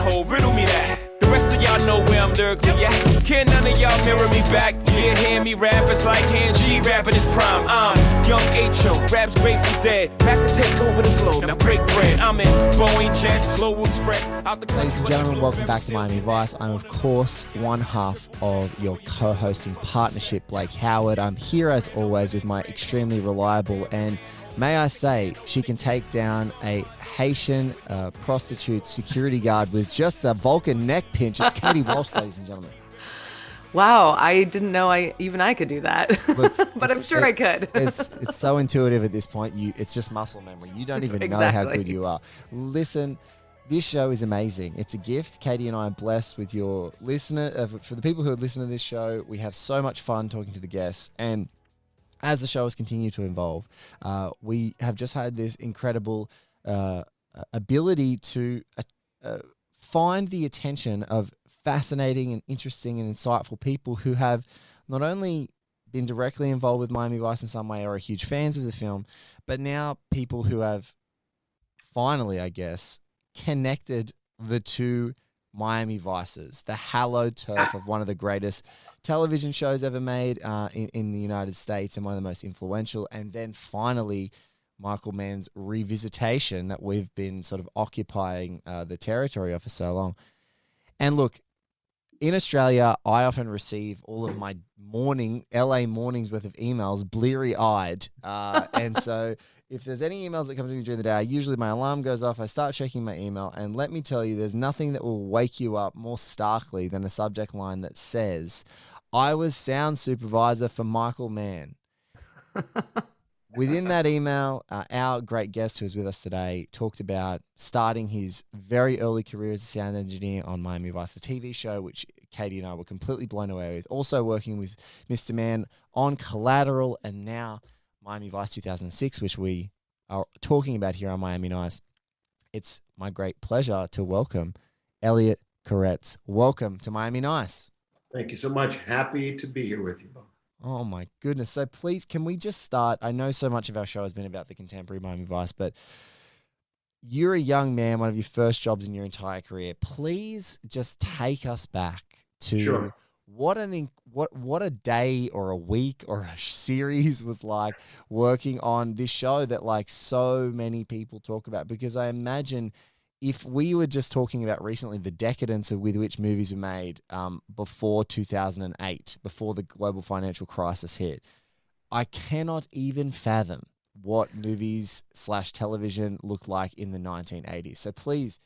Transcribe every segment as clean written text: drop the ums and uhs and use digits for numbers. hole, riddle me that. The rest of y'all know where I'm lyrically at. Can none of y'all mirror me back? Yeah, hear me rap, it's like hand G rapping his prime. I'm young H.O., rap's grateful dead. Back to take over the globe, now break bread. I'm in Boeing Jets, Global Express, out the Ladies and gentlemen, welcome back to Miami Vice. I'm, of course, one half of your co-hosting partnership, Blake Howard. I'm here, as always, with my extremely reliable and, may I say, she can take down a Haitian prostitute security guard with just a Vulcan neck pinch. It's Katie Walsh, ladies and gentlemen. Wow, I didn't know I could do that. Look, but I'm sure I could. It's so intuitive at this point. It's just muscle memory. You don't even exactly know how good you are. Listen, this show is amazing. It's a gift. Katie and I are blessed with your listener. For the people who are listening to this show, we have so much fun talking to the guests. And as the show has continued to evolve, we have just had this incredible ability to find the attention of fascinating and interesting and insightful people who have not only been directly involved with Miami Vice in some way or are huge fans of the film, but now people who have finally, I guess, connected the two Miami Vices, the hallowed turf of one of the greatest television shows ever made in the United States and one of the most influential. And then finally, Michael Mann's revisitation that we've been sort of occupying the territory of for so long. And look, in Australia, I often receive all of my LA mornings worth of emails, bleary-eyed. And so if there's any emails that come to me during the day, usually my alarm goes off, I start checking my email, and let me tell you, there's nothing that will wake you up more starkly than a subject line that says, I was sound supervisor for Michael Mann. Within that email, our great guest who is with us today talked about starting his very early career as a sound engineer on Miami Vice, the TV show, which Katie and I were completely blown away with. Also working with Mr. Mann on Collateral and now Miami Vice 2006, which we are talking about here on Miami Nice. It's my great pleasure to welcome Elliot Koretz. Welcome to Miami Nice. Thank you so much. Happy to be here with you both. Oh my goodness. So please, can we just start? I know so much of our show has been about the contemporary Miami Vice, but you're a young man, one of your first jobs in your entire career. Please just take us back to sure. what a day or a week or a series was like working on this show that like so many people talk about, because I imagine if we were just talking about recently the decadence with which movies were made before 2008, before the global financial crisis hit, I cannot even fathom what movies/television looked like in the 1980s. So please,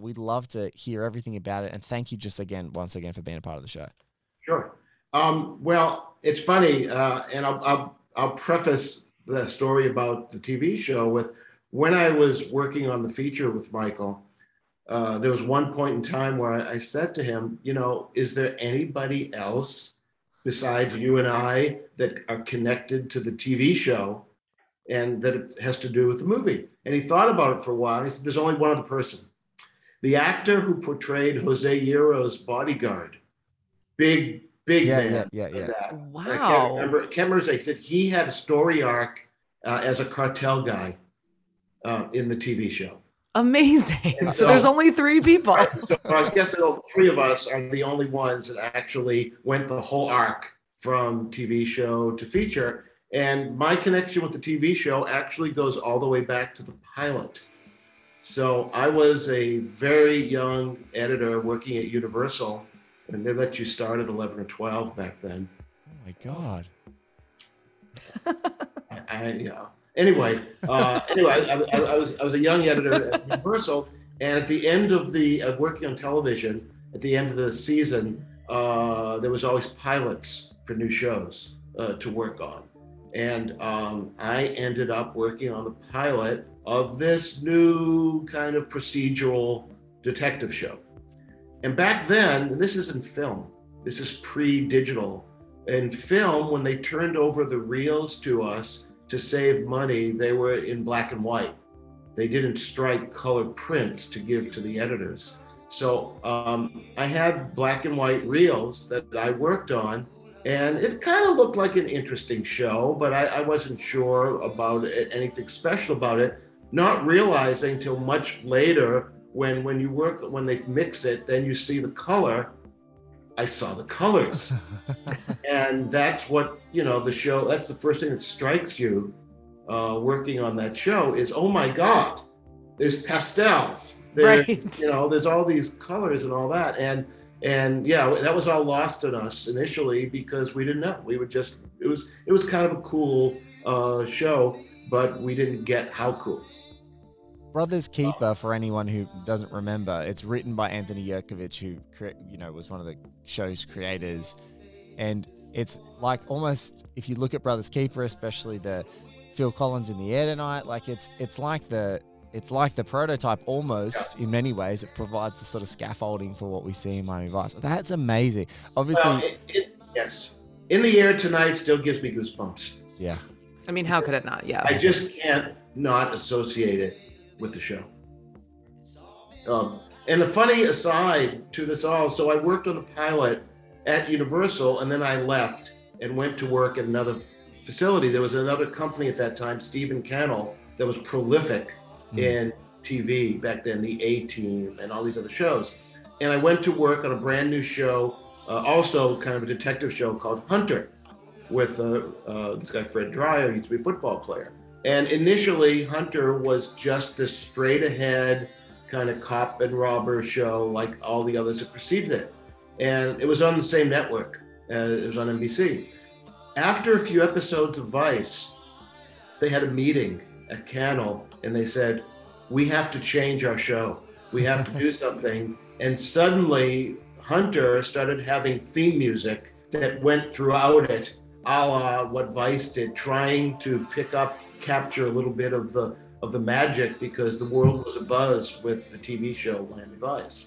we'd love to hear everything about it. And thank you just once again for being a part of the show. Sure. Well, it's funny. And I'll preface the story about the TV show with, when I was working on the feature with Michael, there was one point in time where I said to him, you know, is there anybody else besides you and I that are connected to the TV show and that it has to do with the movie? And he thought about it for a while. He said, there's only one other person. The actor who portrayed Jose Hierro's bodyguard, big man. Yeah. That. Wow. I can't remember. I said he had a story arc as a cartel guy. In the TV show. Amazing. So there's only three people. So I guess three of us are the only ones that actually went the whole arc from TV show to feature. And my connection with the TV show actually goes all the way back to the pilot. So I was a very young editor working at Universal, and they let you start at 11 or 12 back then. Oh my God. Yeah. Anyway, I was a young editor at Universal, and at the end of working on television, at the end of the season, there was always pilots for new shows to work on. And I ended up working on the pilot of this new kind of procedural detective show. And back then, and this isn't film, this is pre-digital. In film, when they turned over the reels to us, to save money, they were in black and white. They didn't strike color prints to give to the editors. So I had black and white reels that I worked on, and it kind of looked like an interesting show, but I wasn't sure about it, anything special about it, not realizing till much later when you work, when they mix it, then you see the color. I saw the colors. And that's what, you know, the show, that's the first thing that strikes you working on that show is, oh my God, there's pastels. There's, right. You know, there's all these colors and all that. And yeah, that was all lost on us initially because we didn't know. We were just, it was kind of a cool show, but we didn't get how cool. Brothers Keeper, for anyone who doesn't remember, it's written by Anthony Yerkovich, who was one of the show's creators, and it's like almost, if you look at Brothers Keeper, especially the Phil Collins in the air tonight, like it's like the prototype almost in many ways. It provides the sort of scaffolding for what we see in Miami Vice. That's amazing. Obviously, yes, in the air tonight still gives me goosebumps. Yeah, I mean, how could it not? Yeah, I just can't not associate it with the show. And a funny aside to this all, so I worked on the pilot at Universal, and then I left and went to work at another facility. There was another company at that time, Stephen Cannell, that was prolific in TV back then, the A-Team and all these other shows. And I went to work on a brand new show, also kind of a detective show called Hunter, with this guy Fred Dryer, used to be a football player. And initially, Hunter was just this straight-ahead kind of cop and robber show like all the others that preceded it. And it was on the same network. It was on NBC. After a few episodes of Vice, they had a meeting at Cannell, and they said, we have to change our show. We have to do something. And suddenly, Hunter started having theme music that went throughout it, a la what Vice did, trying to capture a little bit of the magic, because the world was abuzz with the TV show Miami Vice.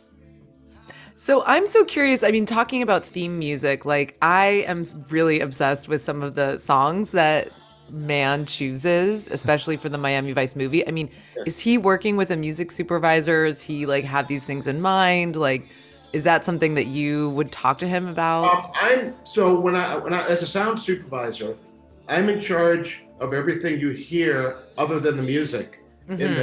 So I'm so curious. I mean, talking about theme music, like I am really obsessed with some of the songs that Mann chooses, especially for the Miami Vice movie. I mean, yes. Is he working with a music supervisor? Is he like have these things in mind? Like, is that something that you would talk to him about? When I as a sound supervisor, I'm in charge of everything you hear other than the music. Mm-hmm. In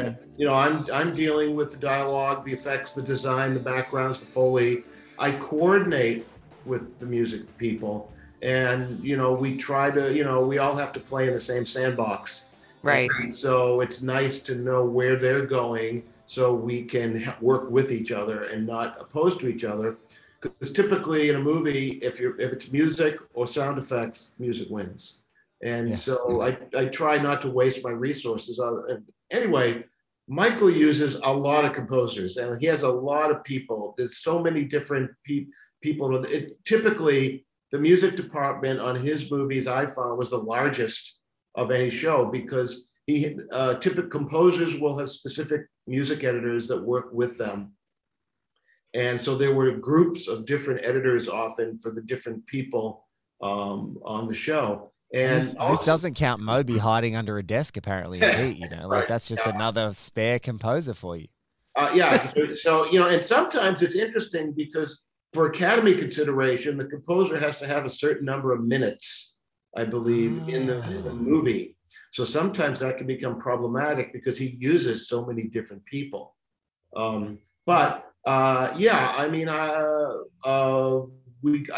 that, I'm dealing with the dialogue, the effects, the design, the backgrounds, the Foley. I coordinate with the music people. And, we try to, we all have to play in the same sandbox. Right. And so it's nice to know where they're going so we can work with each other and not opposed to each other. Because typically in a movie, if it's music or sound effects, music wins. And so I try not to waste my resources. Anyway, Michael uses a lot of composers, and he has a lot of people. There's so many different people. Typically, the music department on his movies, I found, was the largest of any show, because typical composers will have specific music editors that work with them. And so there were groups of different editors often for the different people on the show. And this doesn't count Moby hiding under a desk, apparently. Right. That's just another spare composer for you. And sometimes it's interesting because for Academy consideration, the composer has to have a certain number of minutes, I believe, in the movie. So sometimes that can become problematic because he uses so many different people. I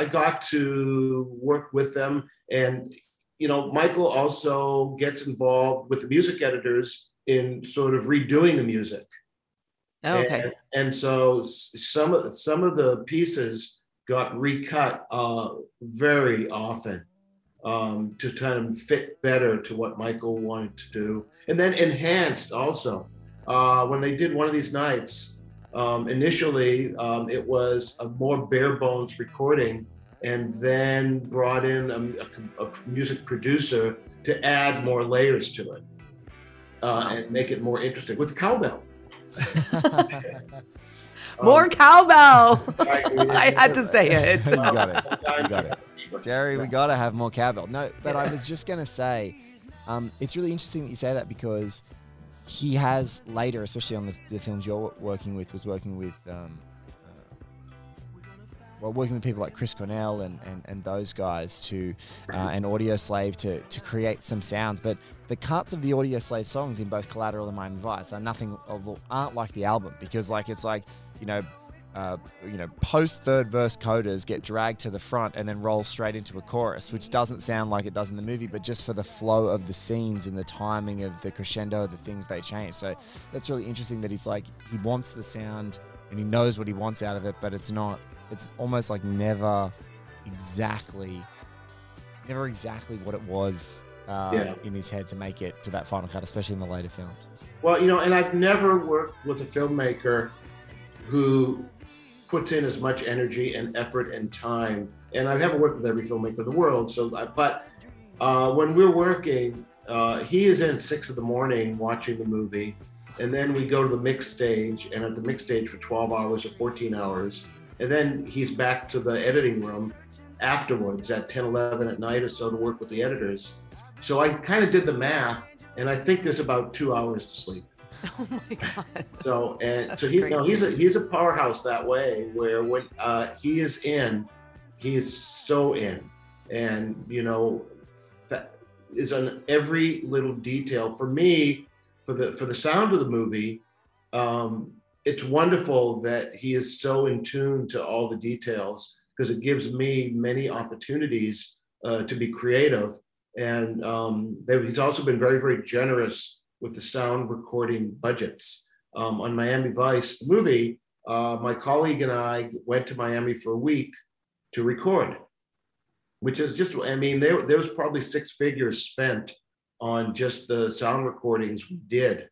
got to work with them, and Michael also gets involved with the music editors in sort of redoing the music. Okay. And so some of the pieces got recut very often to kind of fit better to what Michael wanted to do. And then enhanced also. When they did one of these nights, initially it was a more bare bones recording, and then brought in a music producer to add more layers to it and make it more interesting with cowbell. More cowbell. I had to say it. You got it. You got it. Jerry, we got to have more cowbell. No, but I was just going to say, it's really interesting that you say that, because he has later, especially on the films you're working with, was working with well, working with people like Chris Cornell and those guys to and Audioslave to create some sounds. But the cuts of the Audioslave songs in both Collateral and Miami Vice aren't like the album, because like it's like, post third verse codas get dragged to the front and then roll straight into a chorus, which doesn't sound like it does in the movie, but just for the flow of the scenes and the timing of the crescendo of the things they change. So that's really interesting that he's like, he wants the sound and he knows what he wants out of it, but it's not, it's almost like never exactly what it was in his head to make it to that final cut, especially in the later films. Well, and I've never worked with a filmmaker who puts in as much energy and effort and time. And I haven't worked with every filmmaker in the world. But when we're working, he is in 6 a.m. watching the movie. And then we go to the mix stage, and at the mix stage for 12 hours or 14 hours. And then he's back to the editing room afterwards at 10, 11 at night or so to work with the editors. So I kind of did the math, and I think there's about 2 hours to sleep. Oh my God. He's a powerhouse that way, where when he is in, he's so in, and is on every little detail. For me, for the sound of the movie, it's wonderful that he is so in tune to all the details, because it gives me many opportunities to be creative, and he's also been very, very generous with the sound recording budgets. On Miami Vice, the movie, my colleague and I went to Miami for a week to record, which is just, there was probably 6 figures spent on just the sound recordings we did,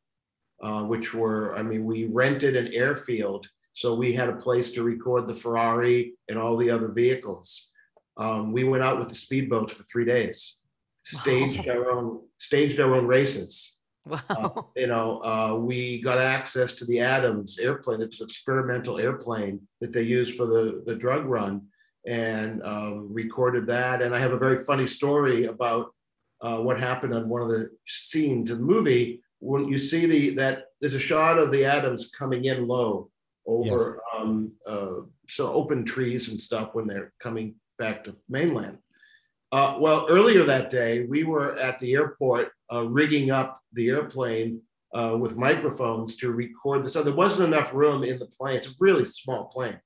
which were, we rented an airfield. So we had a place to record the Ferrari and all the other vehicles. We went out with the speedboats for 3 days, staged our own races. Wow. We got access to the Adams airplane. It's an experimental airplane that they used for the drug run, and recorded that. And I have a very funny story about what happened on one of the scenes in the movie. When you see there's a shot of the Adams coming in low over open trees and stuff when they're coming back to mainland. Earlier that day, we were at the airport rigging up the airplane with microphones to record this. So there wasn't enough room in the plane. It's a really small plane.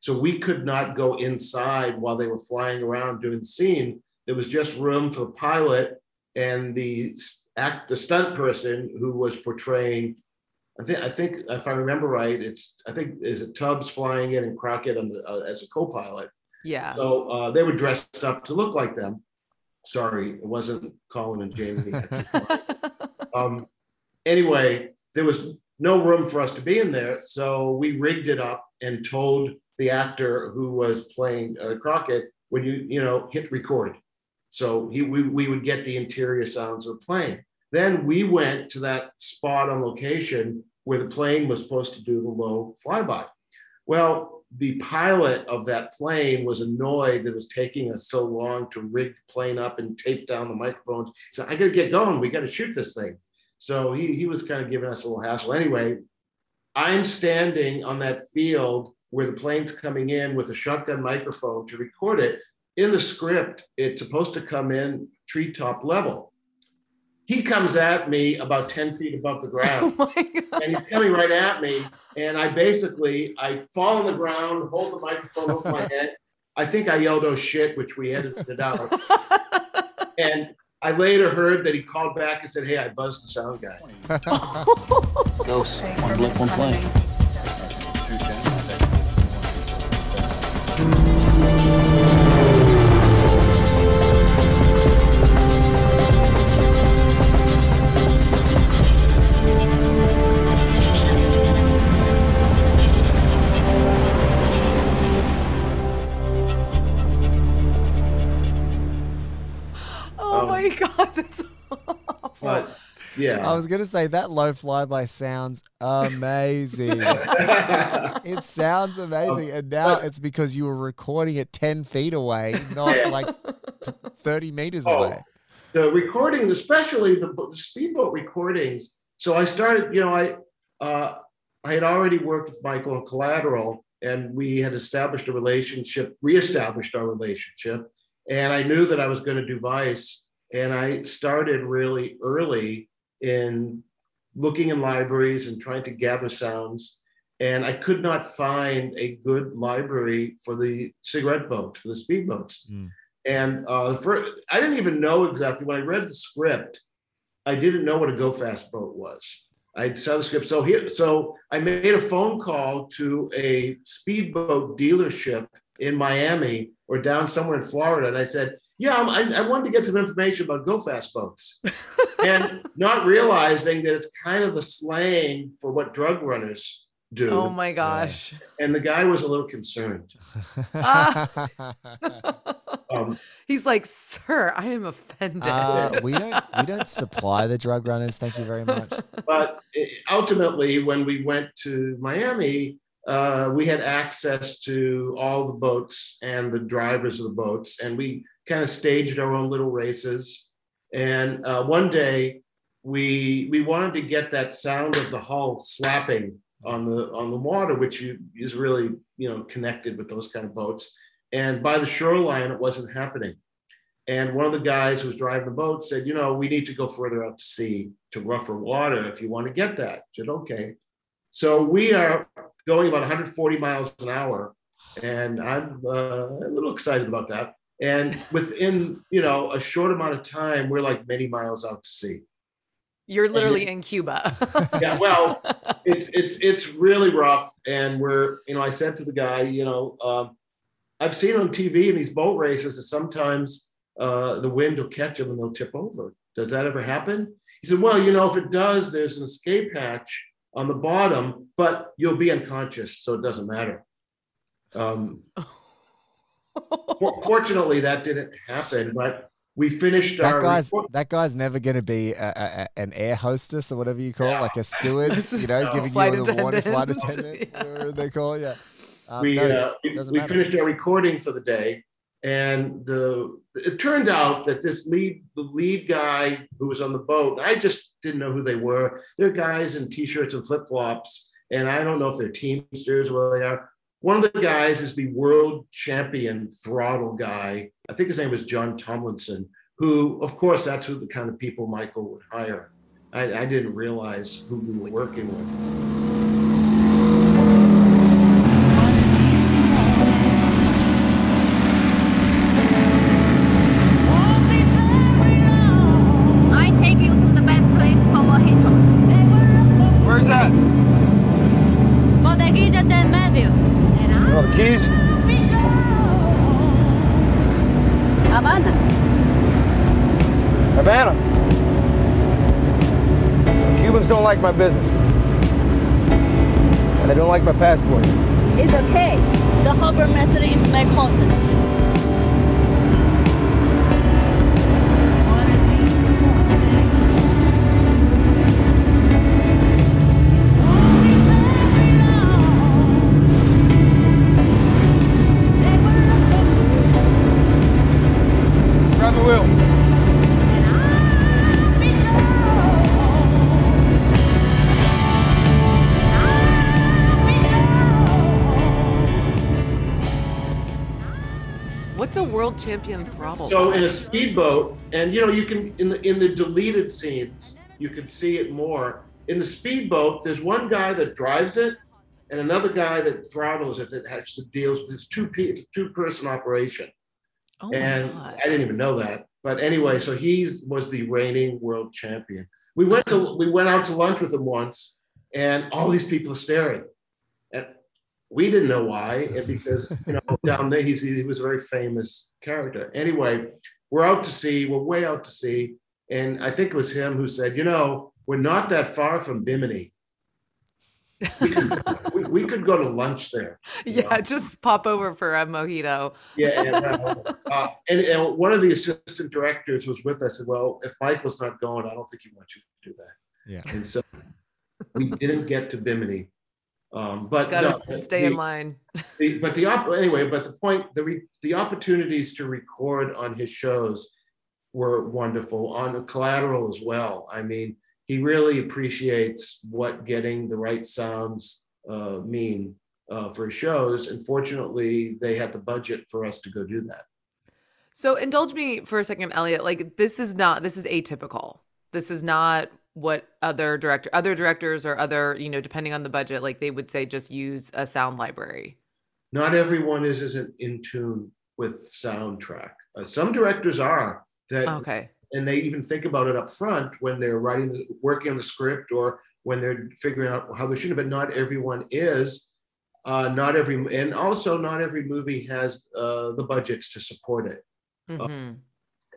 So we could not go inside while they were flying around doing the scene. There was just room for the pilot and the stunt person who was portraying, I think if I remember right, is it Tubbs flying in and Crockett on the, as a co-pilot. Yeah. So they were dressed up to look like them. Sorry, it wasn't Colin and Jamie. Anyway, there was no room for us to be in there. So we rigged it up and told the actor who was playing Crockett, when you hit record. So we would get the interior sounds of the plane. Then we went to that spot on location where the plane was supposed to do the low flyby. Well, the pilot of that plane was annoyed that it was taking us so long to rig the plane up and tape down the microphones. So I got to get going. We got to shoot this thing. So he was kind of giving us a little hassle. Anyway, I'm standing on that field where the plane's coming in with a shotgun microphone to record it. In the script, it's supposed to come in treetop level. He comes at me about 10 feet above the ground. Oh my God. And he's coming right at me. And I fall on the ground, hold the microphone over my head. I think I yelled, "Oh shit," which we edited it out. And I later heard that he called back and said, "Hey, I buzzed the sound guy." Ghost, one blip, one plane. Yeah, I was going to say that low flyby sounds amazing. It sounds amazing. And now it's because you were recording it 10 feet away, not like 30 meters away. The recordings, especially the speedboat recordings. So I started, I had already worked with Michael on Collateral, and we had established a relationship, reestablished our relationship. And I knew that I was going to do Vice. And I started really early in looking in libraries and trying to gather sounds. And I could not find a good library for the cigarette boats, for the speedboats. Mm. And I didn't even know exactly, when I read the script, I didn't know what a go-fast boat was. I saw the script. So I made a phone call to a speedboat dealership in Miami or down somewhere in Florida. And I said, yeah, I wanted to get some information about go-fast boats. And not realizing that it's kind of the slang for what drug runners do. Oh, my gosh. And the guy was a little concerned. He's like, sir, I am offended. We don't supply the drug runners. Thank you very much. But ultimately, when we went to Miami, we had access to all the boats and the drivers of the boats. And we kind of staged our own little races. And one day we wanted to get that sound of the hull slapping on the water, which is really, connected with those kind of boats. And by the shoreline, it wasn't happening. And one of the guys who was driving the boat said, we need to go further out to sea to rougher water if you want to get that. I said, okay. So we are going about 140 miles an hour. And I'm a little excited about that. And within, a short amount of time, we're like many miles out to sea. You're literally in Cuba. Yeah, well, it's really rough. And we're, I said to the guy, I've seen on TV in these boat races that sometimes the wind will catch them and they'll tip over. Does that ever happen? He said, well, if it does, there's an escape hatch on the bottom, but you'll be unconscious, so it doesn't matter. Fortunately, that didn't happen, but we finished our report. That guy's never going to be an air hostess or whatever you call it, like a steward, giving you all the water, flight attendant, whatever they call it. We finished our recording for the day, and it turned out that the lead guy who was on the boat, I just didn't know who they were. They're guys in t-shirts and flip-flops, and I don't know if they're Teamsters or what they are. One of the guys is the world champion throttle guy. I think his name was John Tomlinson, who, of course, that's who the kind of people Michael would hire. I didn't realize who we were working with. My business, and I don't like my passport. It's okay. The harbor method is my cousin. Grab the wheel. World champion throttle. So in a speedboat, and you can in the deleted scenes, you can see it more. In the speedboat, there's one guy that drives it, and another guy that throttles it. That actually deals with this two-person operation. Oh, and my God. I didn't even know that. But anyway, so he was the reigning world champion. We went out to lunch with him once, and all these people are staring. We didn't know why, and because down there he was a very famous character. Anyway, we're out to sea. We're way out to sea, and I think it was him who said, we're not that far from Bimini. We could go to lunch there. Yeah, just pop over for a mojito. Yeah, and one of the assistant directors was with us. And well, if Michael's not going, I don't think he wants you to do that. Yeah, and so we didn't get to Bimini. But gotta stay in line. The opportunities to record on his shows were wonderful. On Collateral as well. I mean, he really appreciates what getting the right sounds mean for shows. And fortunately, they had the budget for us to go do that. So indulge me for a second, Elliot. Like, this is atypical. This is not what other directors or other, depending on the budget, like they would say, just use a sound library. Not everyone isn't in tune with soundtrack. Some directors are that. Okay. And they even think about it up front when they're working on the script or when they're figuring out how they should have been. Not everyone is. And also not every movie has the budgets to support it. Mm-hmm.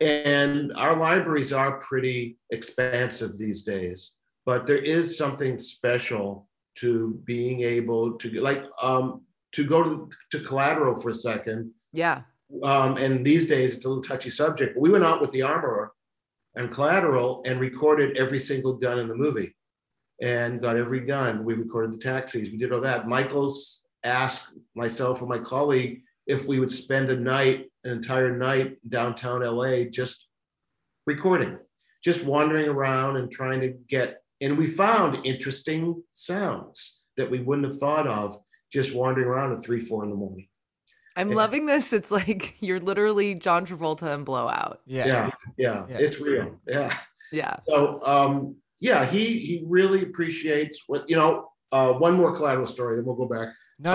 And our libraries are pretty expansive these days, but there is something special to being able to, like, to go to Collateral for a second. Yeah. And these days it's a little touchy subject. We went out with the armorer and Collateral and recorded every single gun in the movie and got every gun. We recorded the taxis. We did all that. Michael's asked myself and my colleague if we would spend an entire night downtown LA just recording, just wandering around and trying to get, and we found interesting sounds that we wouldn't have thought of just wandering around at 3-4 in the morning. I'm loving this. It's like you're literally John Travolta in Blowout. Yeah. It's real. Yeah. So, he really appreciates what, one more Collateral story, then we'll go back. No.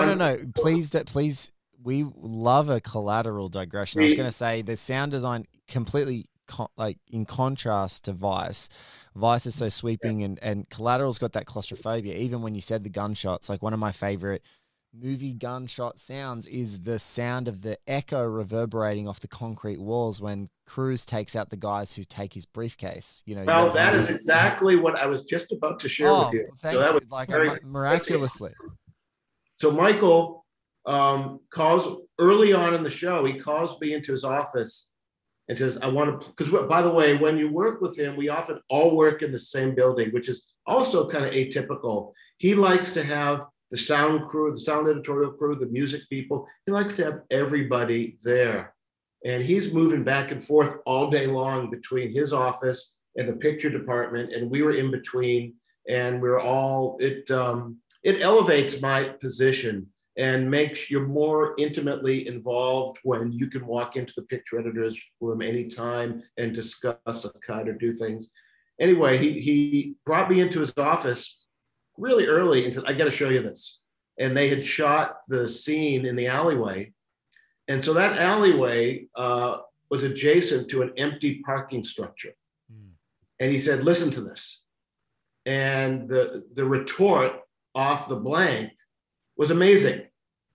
Please. We love a Collateral digression. I was going to say the sound design completely in contrast to Vice. Vice is so sweeping and Collateral's got that claustrophobia. Even when you said the gunshots, like one of my favorite movie gunshot sounds is the sound of the echo reverberating off the concrete walls when Cruz takes out the guys who take his briefcase. Well, that is exactly what I was just about to share with you. Thank you. Like miraculously. So Michael calls early on in the show. He calls me into his office and says, I want to, because by the way, when you work with him, we often all work in the same building, which is also kind of atypical. He likes to have the sound crew, the sound editorial crew, the music people. He likes to have everybody there. And he's moving back and forth all day long between his office and the picture department. And we were in between, and it elevates my position and makes you more intimately involved when you can walk into the picture editor's room anytime and discuss a cut or do things. Anyway, he brought me into his office really early and said, I got to show you this. And they had shot the scene in the alleyway. And so that alleyway was adjacent to an empty parking structure. Mm. And he said, listen to this. And the retort off the blank was amazing.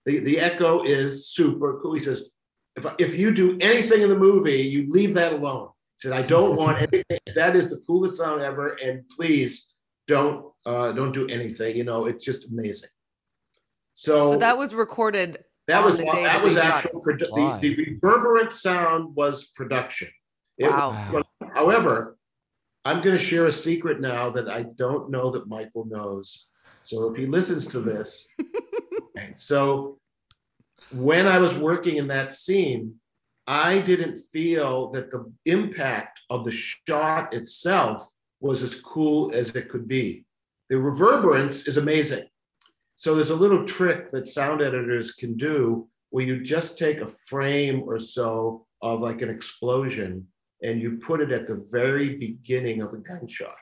The echo is super cool. He says, if you do anything in the movie, you leave that alone. He said, I don't want anything. That is the coolest sound ever. And please don't do anything. It's just amazing. So that was recorded. The reverberant sound was production. However, I'm going to share a secret now that I don't know that Michael knows. So if he listens to this, so when I was working in that scene, I didn't feel that the impact of the shot itself was as cool as it could be. The reverberance is amazing. So there's a little trick that sound editors can do where you just take a frame or so of like an explosion and you put it at the very beginning of a gunshot.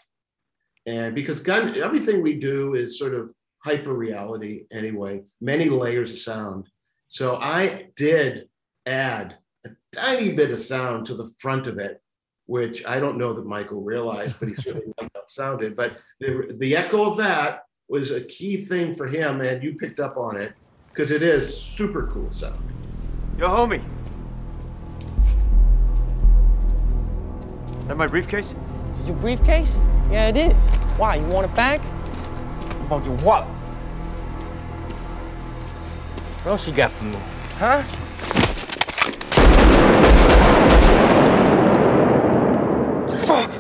And because everything we do is sort of hyper reality anyway, many layers of sound. So I did add a tiny bit of sound to the front of it, which I don't know that Michael realized, but he certainly sounded. But the echo of that was a key thing for him, and you picked up on it because it is super cool sound. Yo, homie. That my briefcase? Is your briefcase? Yeah, it is. Why, you want it back? How about your wallet? What else you got for me, huh? Fuck!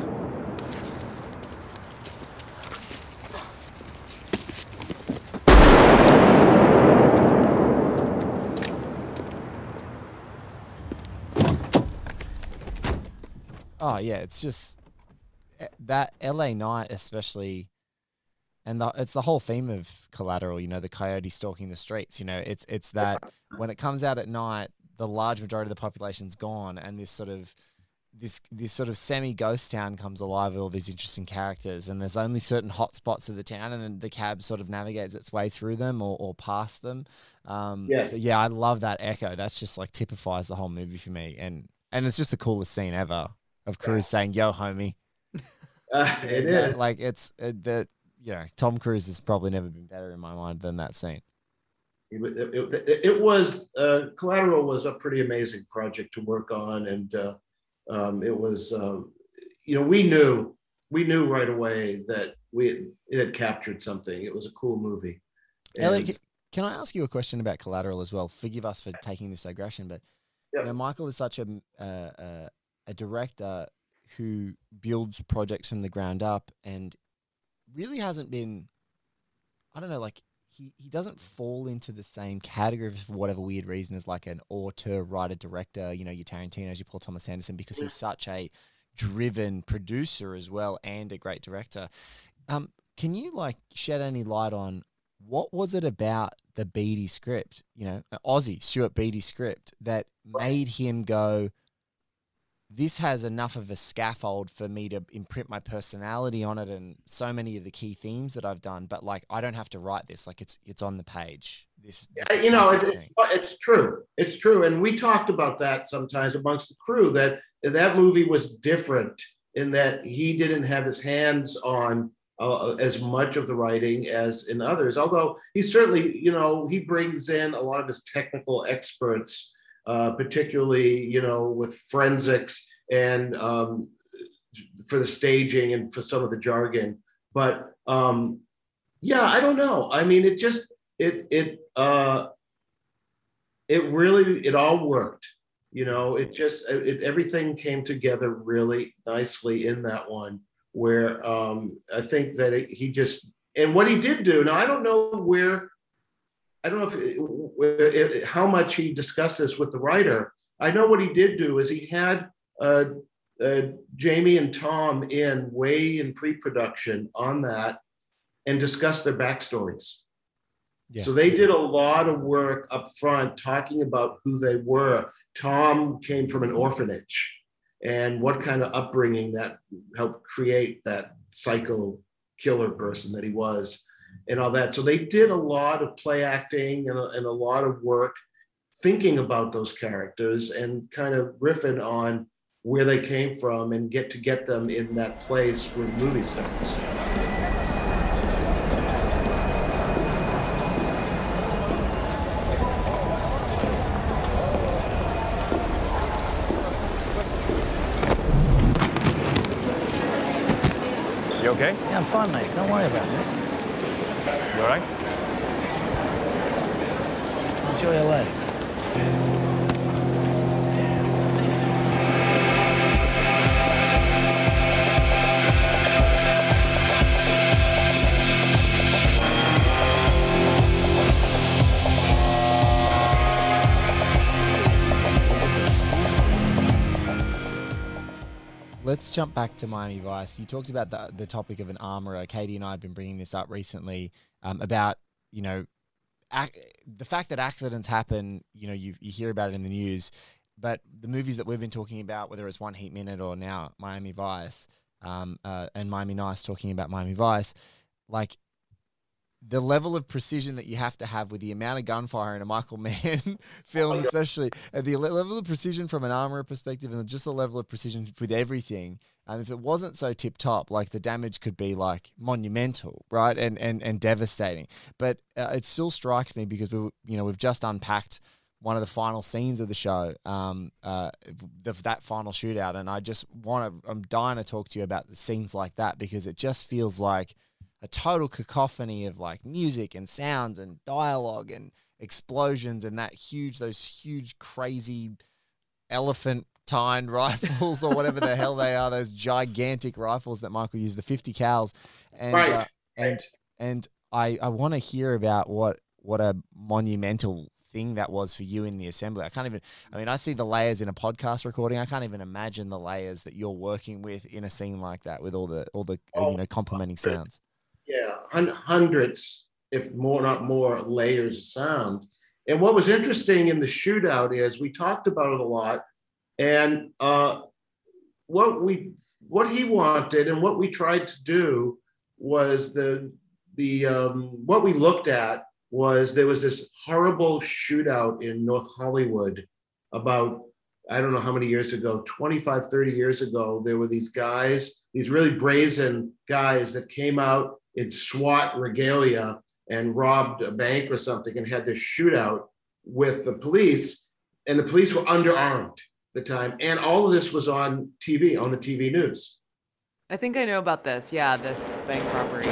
Oh yeah, it's just that LA night, especially And it's the whole theme of Collateral, you know, the coyote stalking the streets. You know, it's that when it comes out at night, the large majority of the population's gone, and this sort of semi ghost town comes alive with all these interesting characters. And there's only certain hot spots of the town, and then the cab sort of navigates its way through them or past them. Yes. Yeah, I love that echo. That's just like typifies the whole movie for me, and it's just the coolest scene ever of Cruise saying, "Yo, homie." It is like Tom Cruise has probably never been better in my mind than that scene. It was Collateral was a pretty amazing project to work on, and it was we knew right away that it had captured something. It was a cool movie. Elliot, can I ask you a question about Collateral as well? Forgive us for taking this digression, but you know, Michael is such a director who builds projects from the ground up, and really hasn't been, I don't know, like he doesn't fall into the same category for whatever weird reason as like an auteur, writer, director, you know, your Tarantino's, your Paul Thomas Anderson, because he's such a driven producer as well and a great director. Can you like shed any light on what was it about the Beatty script, you know, Aussie Stuart Beatty script that made him go, this has enough of a scaffold for me to imprint my personality on it and so many of the key themes that I've done, but like, I don't have to write this. Like it's on the page. This you know, it's true. It's true. And we talked about that sometimes amongst the crew, that movie was different in that he didn't have his hands on as much of the writing as in others. Although he certainly, you know, he brings in a lot of his technical experts, particularly, you know, with forensics and for the staging and for some of the jargon. But I don't know. I mean, it all worked. You know, everything came together really nicely in that one where I think that and what he did do, now I don't know how much he discussed this with the writer. I know what he did do is he had Jamie and Tom in way in pre-production on that and discussed their backstories. Yes. So they did a lot of work up front talking about who they were. Tom came from an orphanage and what kind of upbringing that helped create that psycho killer person that he was. And all that. So they did a lot of play acting and a lot of work thinking about those characters and kind of riffing on where they came from and get them in that place where the movie starts. You okay? Yeah, I'm fine, mate. Don't worry about it. You all right? Enjoy LA. Let's jump back to Miami Vice. You talked about the topic of an armorer. Katie and I have been bringing this up recently. About, you know, the fact that accidents happen, you know, you hear about it in the news, but the movies that we've been talking about, whether it's One Heat Minute or now Miami Vice and Miami Nice talking about Miami Vice, like the level of precision that you have to have with the amount of gunfire in a Michael Mann film, especially the level of precision from an armorer perspective and just the level of precision with everything. If it wasn't so tip top, like the damage could be like monumental, right? And devastating, but it still strikes me because we've just unpacked one of the final scenes of the show, that final shootout. And I'm dying to talk to you about the scenes like that because it just feels like a total cacophony of like music and sounds and dialogue and explosions and those huge crazy elephantine rifles or whatever the hell they are, those gigantic rifles that Michael used, the 50 cals. And, and I want to hear about what a monumental thing that was for you in the assembly. I see the layers in a podcast recording. I can't even imagine the layers that you're working with in a scene like that with all the complementing sounds. Yeah, hundreds, if more, not more, layers of sound. And what was interesting in the shootout is we talked about it a lot, and what he wanted and what we tried to do was what we looked at was there was this horrible shootout in North Hollywood about, I don't know how many years ago, 25, 30 years ago, there were these guys, these really brazen guys that came out in SWAT regalia and robbed a bank or something and had this shootout with the police, and the police were underarmed at the time. And all of this was on TV, on the TV news. I think I know about this. Yeah, this bank robbery.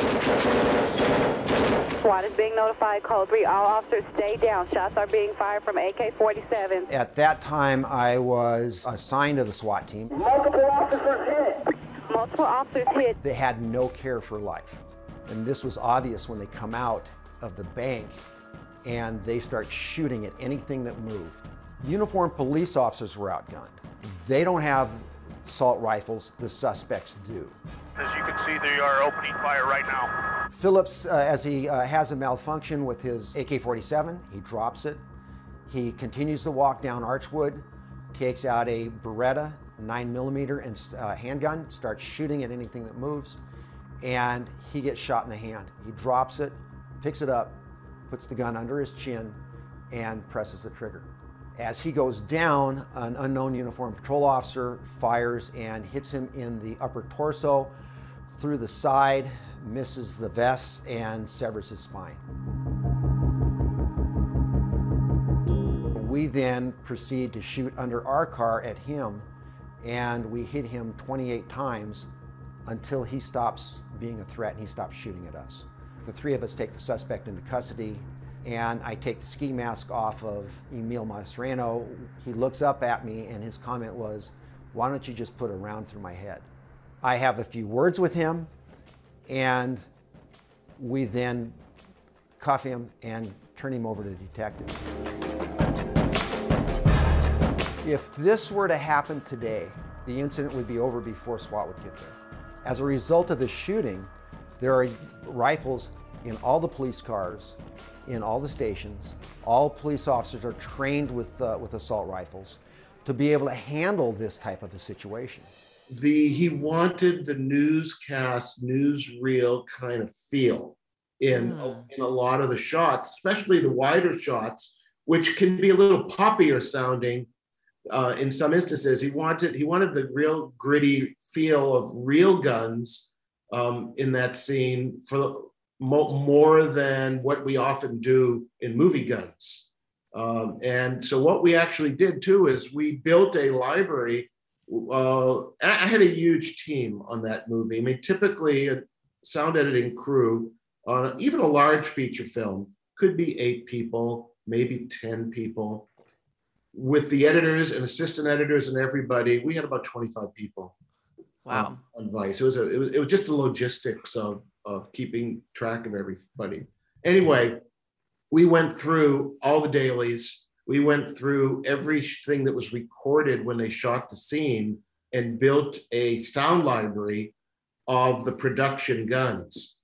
SWAT is being notified, code 3. All officers stay down. Shots are being fired from AK-47. At that time, I was assigned to the SWAT team. Multiple officers hit. Multiple officers hit. They had no care for life. And this was obvious when they come out of the bank and they start shooting at anything that moved. Uniformed police officers were outgunned. They don't have assault rifles, the suspects do. As you can see, they are opening fire right now. Phillips, as he has a malfunction with his AK-47, he drops it. He continues to walk down Archwood, takes out a Beretta 9mm and handgun, starts shooting at anything that moves. And he gets shot in the hand. He drops it, picks it up, puts the gun under his chin, and presses the trigger. As he goes down, an unknown uniformed patrol officer fires and hits him in the upper torso, through the side, misses the vest, and severs his spine. We then proceed to shoot under our car at him, and we hit him 28 times until he stops being a threat and he stops shooting at us. The three of us take the suspect into custody, and I take the ski mask off of Emil Mascherano. He looks up at me and his comment was, "Why don't you just put a round through my head?" I have a few words with him, and we then cuff him and turn him over to the detective. If this were to happen today, the incident would be over before SWAT would get there. As a result of the shooting, there are rifles in all the police cars, in all the stations. All police officers are trained with assault rifles to be able to handle this type of a situation. He wanted the newscast, newsreel kind of feel in a lot of the shots, especially the wider shots, which can be a little poppier sounding. In some instances, he wanted the real gritty feel of real guns in that scene for more than what we often do in movie guns. And so what we actually did too is we built a library. I had a huge team on that movie. I mean, typically a sound editing crew on even a large feature film could be 8 people, maybe 10 people. With the editors and assistant editors and everybody, we had about 25 people. Wow. On Vice. It was just the logistics of keeping track of everybody. Anyway, we went through all the dailies. We went through everything that was recorded when they shot the scene and built a sound library of the production guns,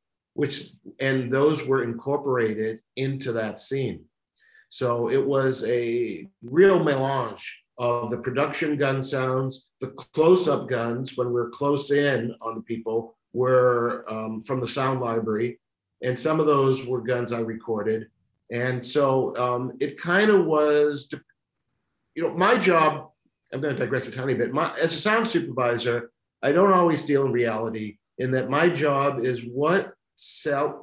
and those were incorporated into that scene. So it was a real melange of the production gun sounds. The close-up guns, when we're close in on the people, were from the sound library. And some of those were guns I recorded. And so it kind of was, my job, I'm going to digress a tiny bit. As a sound supervisor, I don't always deal in reality, in that my job is what sell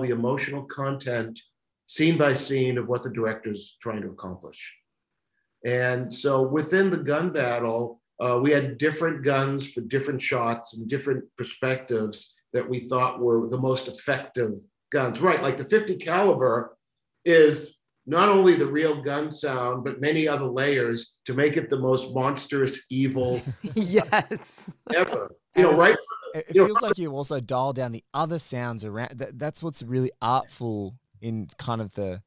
the emotional content scene by scene of what the director's trying to accomplish. And so within the gun battle, we had different guns for different shots and different perspectives that we thought were the most effective guns. Right, like the 50 caliber is not only the real gun sound, but many other layers to make it the most monstrous, evil yes ever. It feels like you also dial down the other sounds around. That's what's really artful in kind of the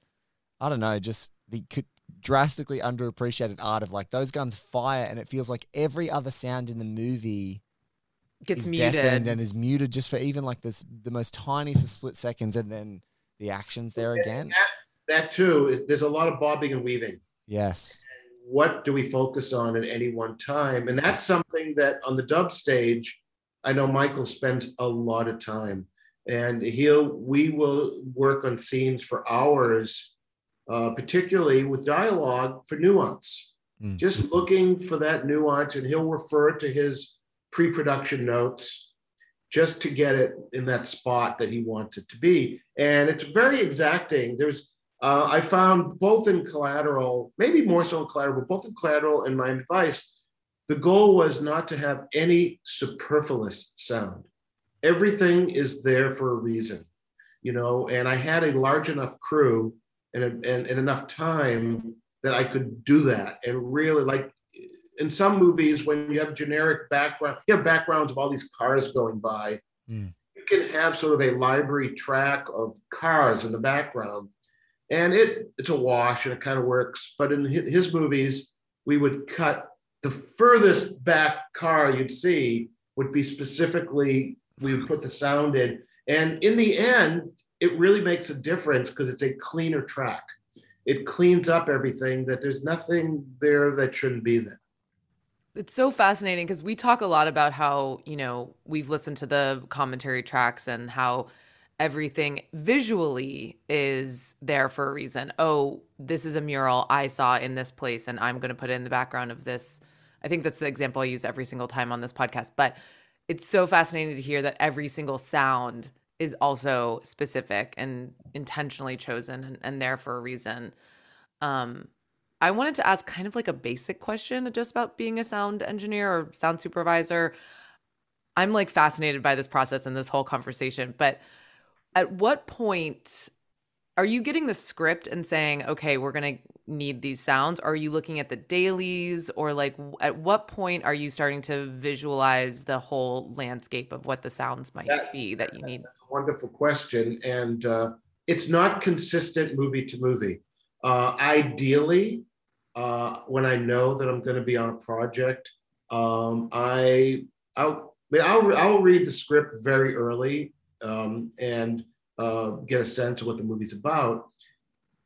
drastically underappreciated art of like those guns fire and it feels like every other sound in the movie gets muted, deafened and is muted just for even like this, the most tiniest of split seconds, and then the action's there again. That too, there's a lot of bobbing and weaving. Yes. And what do we focus on at any one time? And that's something that on the dub stage, I know Michael spends a lot of time, and we will work on scenes for hours, particularly with dialogue for nuance. Mm. Just looking for that nuance, and he'll refer to his pre-production notes just to get it in that spot that he wants it to be. And it's very exacting. There's, I found both in Collateral, maybe more so in Collateral, but both in Collateral and Miami Vice, the goal was not to have any superfluous sound. Everything is there for a reason, you know, and I had a large enough crew and enough time that I could do that. And really, like in some movies, when you have generic background, you have backgrounds of all these cars going by. Mm. You can have sort of a library track of cars in the background, and it's a wash and it kind of works. But in his movies, we would cut the furthest back car you'd see would be specifically, we would put the sound in. And in the end, it really makes a difference because it's a cleaner track. It cleans up everything, that there's nothing there that shouldn't be there. It's so fascinating because we talk a lot about how, you know, we've listened to the commentary tracks and how everything visually is there for a reason. Oh, this is a mural I saw in this place and I'm going to put it in the background of this. I think that's the example I use every single time on this podcast. But it's so fascinating to hear that every single sound is also specific and intentionally chosen and there for a reason. I wanted to ask kind of like a basic question just about being a sound engineer or sound supervisor. I'm like fascinated by this process and this whole conversation, but at what point are you getting the script and saying, okay, we're going to need these sounds? Or are you looking at the dailies, or like at what point are you starting to visualize the whole landscape of what the sounds might be that you need? That's a wonderful question. And it's not consistent movie to movie. Ideally, when I know that I'm going to be on a project, I'll read the script very early and get a sense of what the movie's about.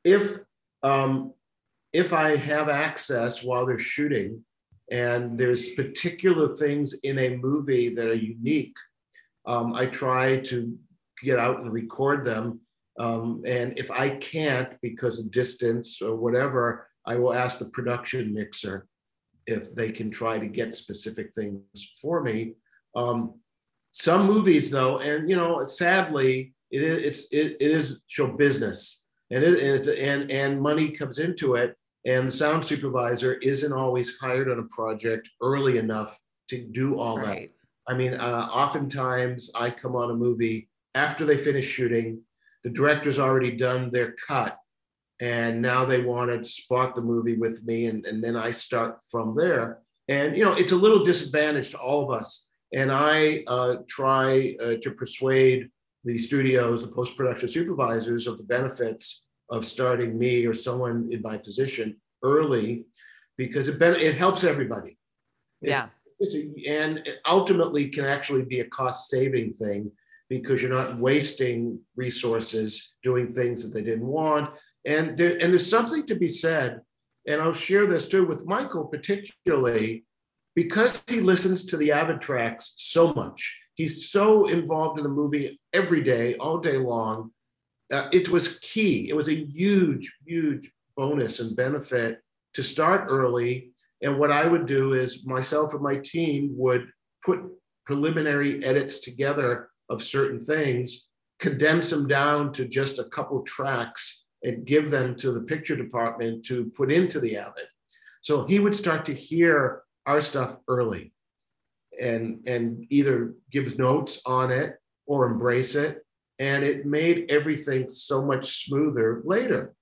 If I have access while they're shooting and there's particular things in a movie that are unique, I try to get out and record them. And if I can't because of distance or whatever, I will ask the production mixer if they can try to get specific things for me. Some movies though, and you know, sadly, it is show business, and money comes into it, and the sound supervisor isn't always hired on a project early enough to do all right. That. I mean, oftentimes I come on a movie after they finish shooting, the director's already done their cut, and now they want to spot the movie with me, and then I start from there. And you know, it's a little disadvantage to all of us, and I try to persuade the studios, the post-production supervisors, of the benefits of starting me or someone in my position early, because it helps everybody. Yeah. And it ultimately can actually be a cost-saving thing, because you're not wasting resources doing things that they didn't want. And there's something to be said, and I'll share this too with Michael particularly, because he listens to the avid tracks so much. He's so involved in the movie every day, all day long. It was key. It was a huge, huge bonus and benefit to start early. And what I would do is myself and my team would put preliminary edits together of certain things, condense them down to just a couple tracks, and give them to the picture department to put into the avid. So he would start to hear our stuff early, and either gives notes on it or embrace it. And it made everything so much smoother later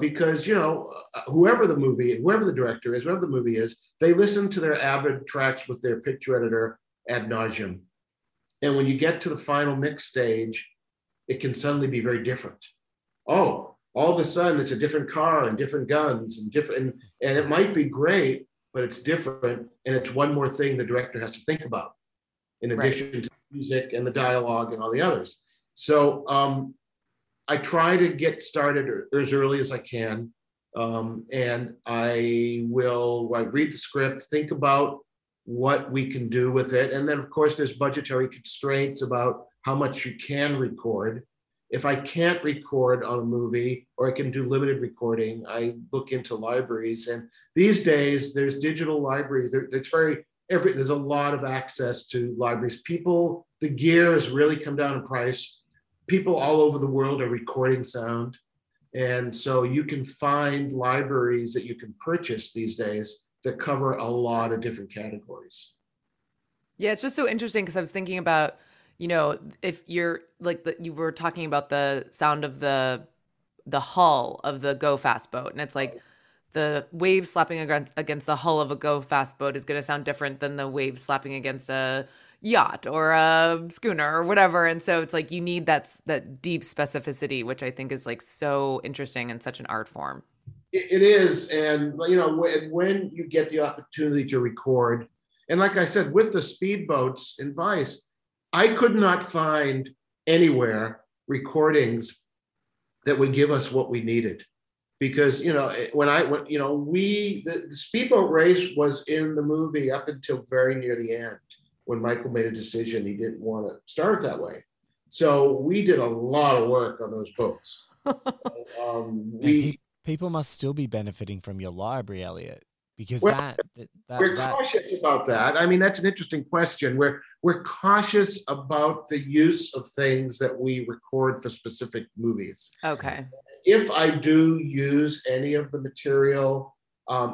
because, you know, whoever the director is, whoever the movie is, they listen to their avid tracks with their picture editor ad nauseum. And when you get to the final mix stage, it can suddenly be very different. Oh, all of a sudden it's a different car and different guns and different, and it might be great, but it's different, and it's one more thing the director has to think about. in addition to music and the dialogue and all the others. So I try to get started as early as I can. And I read the script, think about what we can do with it. And then of course there's budgetary constraints about how much you can record. If I can't record on a movie, or I can do limited recording, I look into libraries. And these days there's digital libraries. There's a lot of access to libraries. The gear has really come down in price. People all over the world are recording sound. And so you can find libraries that you can purchase these days that cover a lot of different categories. Yeah, it's just so interesting because I was thinking about, you know, if you're like, you were talking about the sound of the hull of the Go Fast boat. And it's like the wave slapping against the hull of a Go Fast boat is going to sound different than the wave slapping against a yacht or a schooner or whatever. And so it's like you need that deep specificity, which I think is like so interesting and such an art form. It is. And, you know, when you get the opportunity to record, and like I said, with the speedboats in Vice, I could not find anywhere recordings that would give us what we needed. Because, you know, the speedboat race was in the movie up until very near the end, when Michael made a decision he didn't want to start that way. So we did a lot of work on those boats. People must still be benefiting from your library, Elliot, because we're cautious about that. I mean, that's an interesting question. We're cautious about the use of things that we record for specific movies. Okay. If I do use any of the material,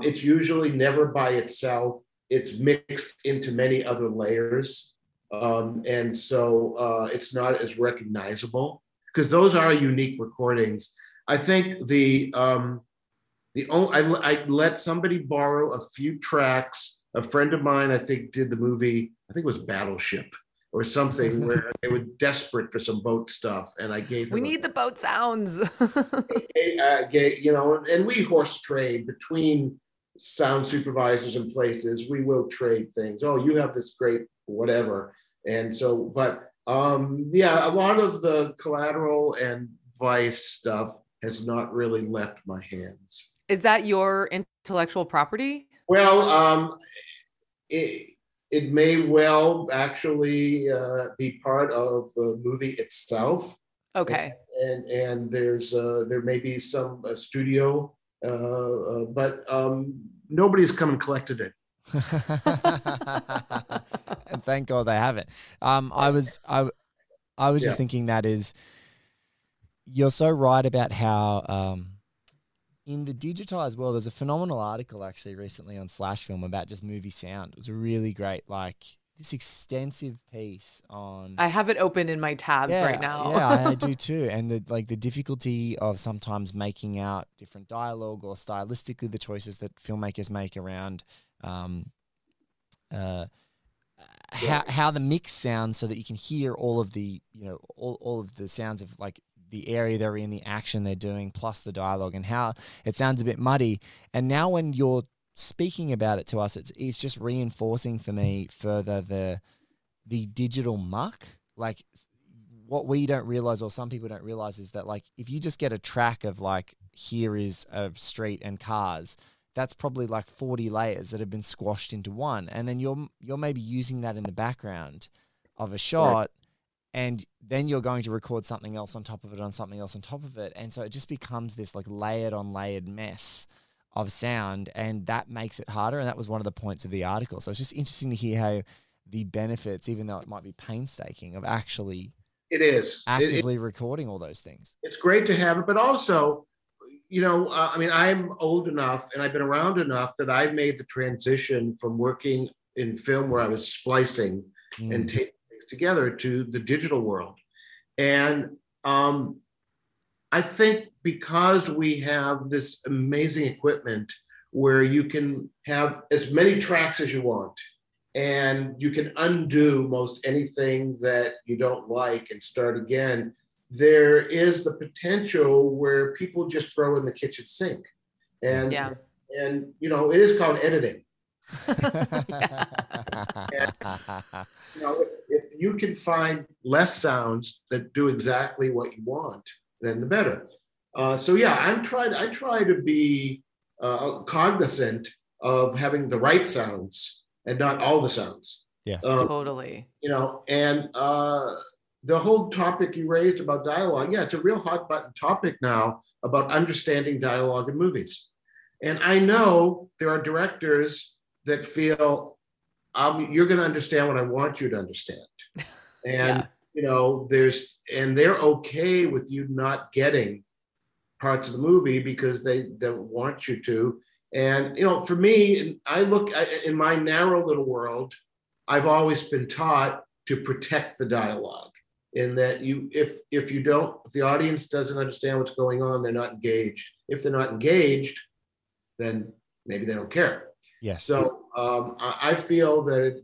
it's usually never by itself. It's mixed into many other layers. And so it's not as recognizable because those are unique recordings. I think I let somebody borrow a few tracks. A friend of mine, I think, did the movie, I think it was Battleship or something, where they were desperate for some boat stuff. And I gave him the boat sounds. And we horse trade between sound supervisors in places. We will trade things. Oh, you have this great whatever. And so, but a lot of the Collateral and Vice stuff has not really left my hands. Is that your intellectual property? Well, it may well actually be part of the movie itself. Okay. And there may be some studio, but nobody's come and collected it. And thank God they haven't. I was just thinking that is, you're so right about how in the digitized world, there's a phenomenal article actually recently on Slashfilm about just movie sound. It was really great, like this extensive piece on... I have it open in my tabs right now. Yeah, I do too. And the difficulty of sometimes making out different dialogue or stylistically the choices that filmmakers make around how the mix sounds so that you can hear all of the, you know, all of the sounds of like the area they're in, the action they're doing, plus the dialogue, and how it sounds a bit muddy. And now when you're speaking about it to us, it's just reinforcing for me further the digital muck. Like what we don't realize, or some people don't realize, is that like if you just get a track of like here is a street and cars, that's probably like 40 layers that have been squashed into one, and then you're maybe using that in the background of a shot. Right. And then you're going to record something else on top of it, on something else on top of it. And so it just becomes this like layered on layered mess of sound. And that makes it harder. And that was one of the points of the article. So it's just interesting to hear how the benefits, even though it might be painstaking, of actually actively recording all those things. It's great to have it. But also, you know, I mean, I'm old enough and I've been around enough that I've made the transition from working in film where I was splicing and tape together to the digital world. And I think because we have this amazing equipment where you can have as many tracks as you want, and you can undo most anything that you don't like and start again, there is the potential where people just throw in the kitchen sink. And, you know, it is called editing. And, you know, if you can find less sounds that do exactly what you want, then the better. So yeah, I try to be cognizant of having the right sounds and not all the sounds. Yes, totally. You know, and the whole topic you raised about dialogue, yeah, it's a real hot button topic now about understanding dialogue in movies. And I know there are directors that feel, you're going to understand what I want you to understand. And, yeah. You know, they're okay with you not getting parts of the movie because they don't want you to. And, you know, for me, in my narrow little world, I've always been taught to protect the dialogue, in that if the audience doesn't understand what's going on, they're not engaged. If they're not engaged, then maybe they don't care. Yes. So I feel that,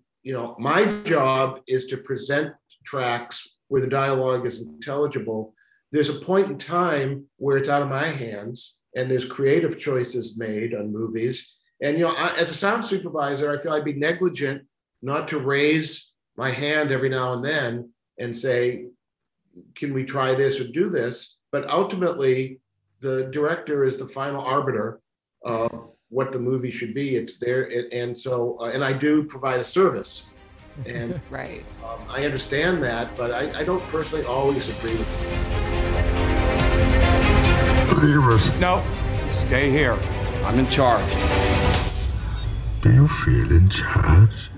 my job is to present tracks where the dialogue is intelligible. There's a point in time where it's out of my hands and there's creative choices made on movies. And, as a sound supervisor, I feel I'd be negligent not to raise my hand every now and then and say, can we try this or do this? But ultimately, the director is the final arbiter of what the movie should be. It's there, and so and I do provide a service, and right, I understand that, but I don't personally always agree with it. No, stay here. I'm in charge. Do you feel in charge?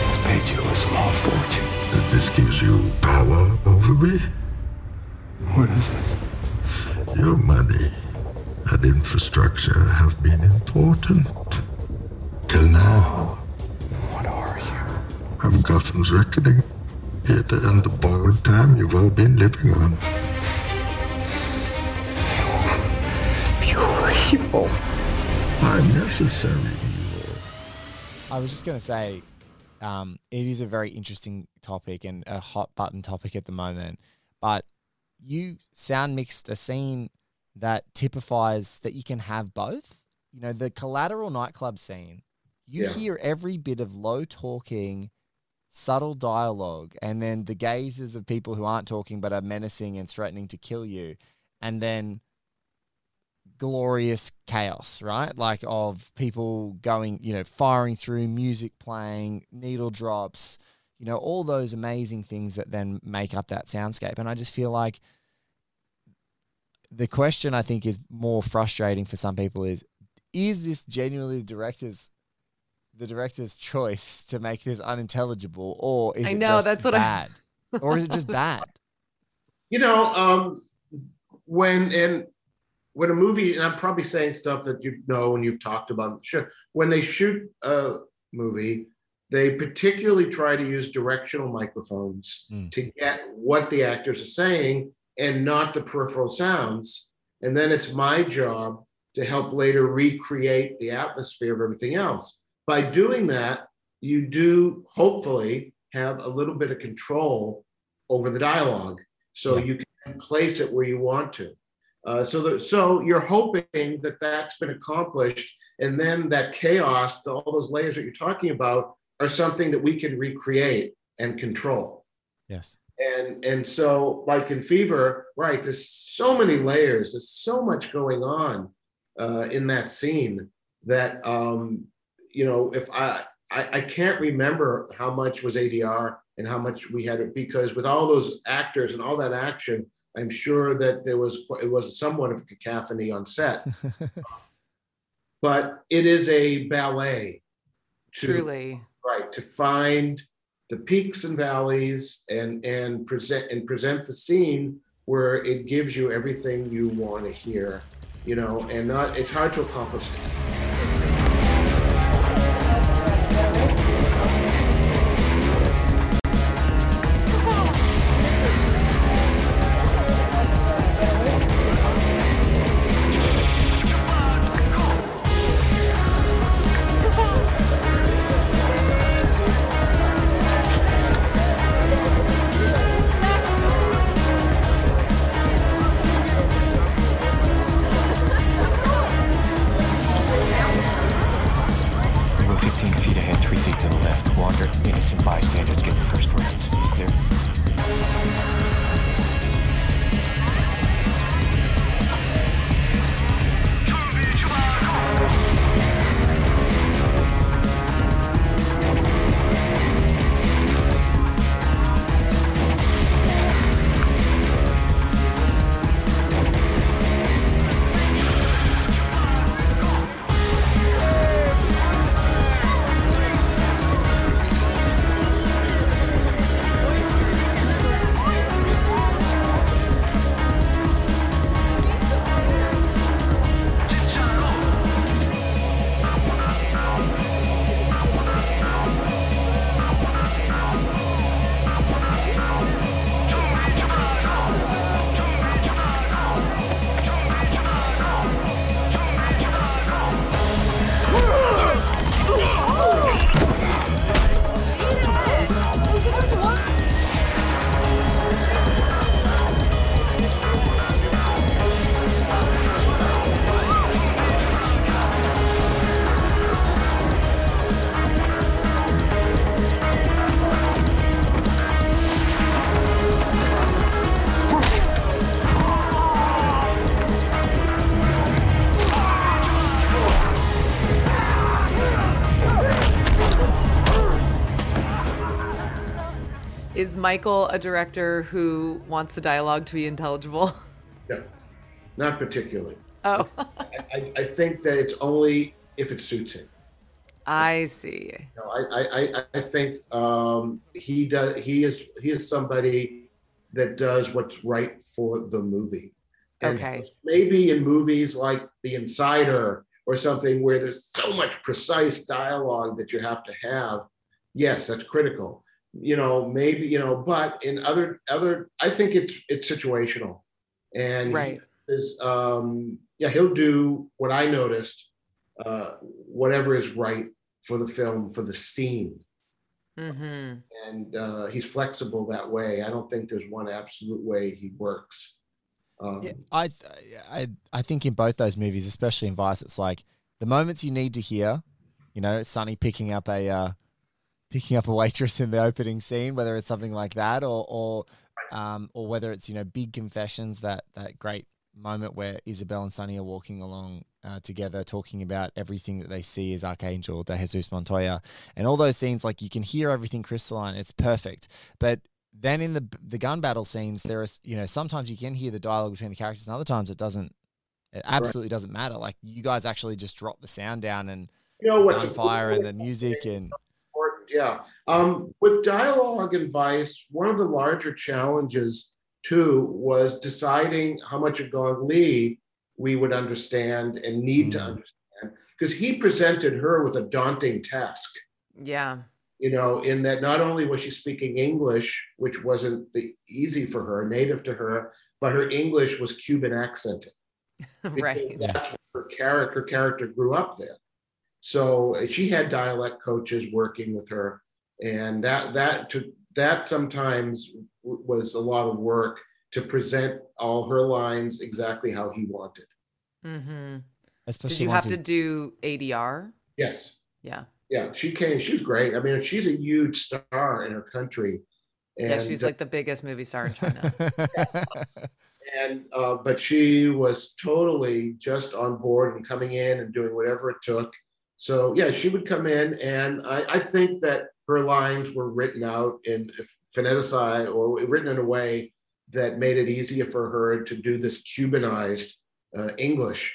I've paid you a small fortune. And this gives you power over me? What is it? Your money and infrastructure have been important. Till now. What are you? I'm Gotham's reckoning. Here to end the borrowed time you've all been living on. Pure evil. Unnecessary evil. I was just going to say, it is a very interesting topic and a hot button topic at the moment, but you sound mixed a scene that typifies that you can have both. You know, the Collateral nightclub scene, you hear every bit of low talking, subtle dialogue, and then the gazes of people who aren't talking but are menacing and threatening to kill you, and then glorious chaos, right? Like of people going, firing through, music playing, needle drops, all those amazing things that then make up that soundscape. And I just feel like the question I think is more frustrating for some people is this genuinely the director's choice to make this unintelligible, or is it just bad? Or is it just bad? When a movie, and I'm probably saying stuff that and you've talked about, sure, when they shoot a movie, they particularly try to use directional microphones to get what the actors are saying and not the peripheral sounds. And then it's my job to help later recreate the atmosphere of everything else. By doing that, you do hopefully have a little bit of control over the dialogue, so you can place it where you want to. So you're hoping that that's been accomplished. And then that chaos, all those layers that you're talking about, are something that we can recreate and control. Yes. And so, like in Fever, right, there's so many layers, there's so much going on in that scene that, if I can't remember how much was ADR and how much we had, because with all those actors and all that action, I'm sure that it was somewhat of a cacophony on set. But it is a ballet. Truly. Right, to find the peaks and valleys and present the scene where it gives you everything you want to hear, and it's hard to accomplish Is Michael a director who wants the dialogue to be intelligible? No, not particularly. Oh. I think that it's only if it suits him. I see. You know, I think he is somebody that does what's right for the movie. And okay. Maybe in movies like The Insider or something where there's so much precise dialogue that you have to have, yes, that's critical. You know, maybe, you know, but in other, I think it's situational. And right. He'll do what I noticed, whatever is right for the film, for the scene. Mm-hmm. And he's flexible that way. I don't think there's one absolute way he works. I think in both those movies, especially in Vice, it's like the moments you need to hear, you know, Sonny picking up a waitress in the opening scene, whether it's something like that or whether it's, you know, big confessions, that great moment where Isabel and Sonny are walking along together, talking about everything that they see as Archangel de Jesus Montoya, and all those scenes, like you can hear everything crystalline. It's perfect. But then in the gun battle scenes, there is, you know, sometimes you can hear the dialogue between the characters, and other times it doesn't. It absolutely doesn't matter. Like you guys actually just drop the sound down and fire and the music and. Yeah. With dialogue and Vice, one of the larger challenges too was deciding how much of Gong Li we would understand and need to understand, because he presented her with a daunting task. Yeah. You know, in that not only was she speaking English, which wasn't easy for her, native to her, but her English was Cuban accented. Right. That's where her character grew up there. So she had dialect coaches working with her, and that sometimes was a lot of work to present all her lines exactly how he wanted. Mm-hmm. Especially did you have to do ADR? Yes. Yeah. Yeah, she came. She's great. I mean, she's a huge star in her country. And, she's like the biggest movie star in China. And but she was totally just on board and coming in and doing whatever it took. So yeah, she would come in, and I think that her lines were written out and phoneticized or written in a way that made it easier for her to do this Cubanized English.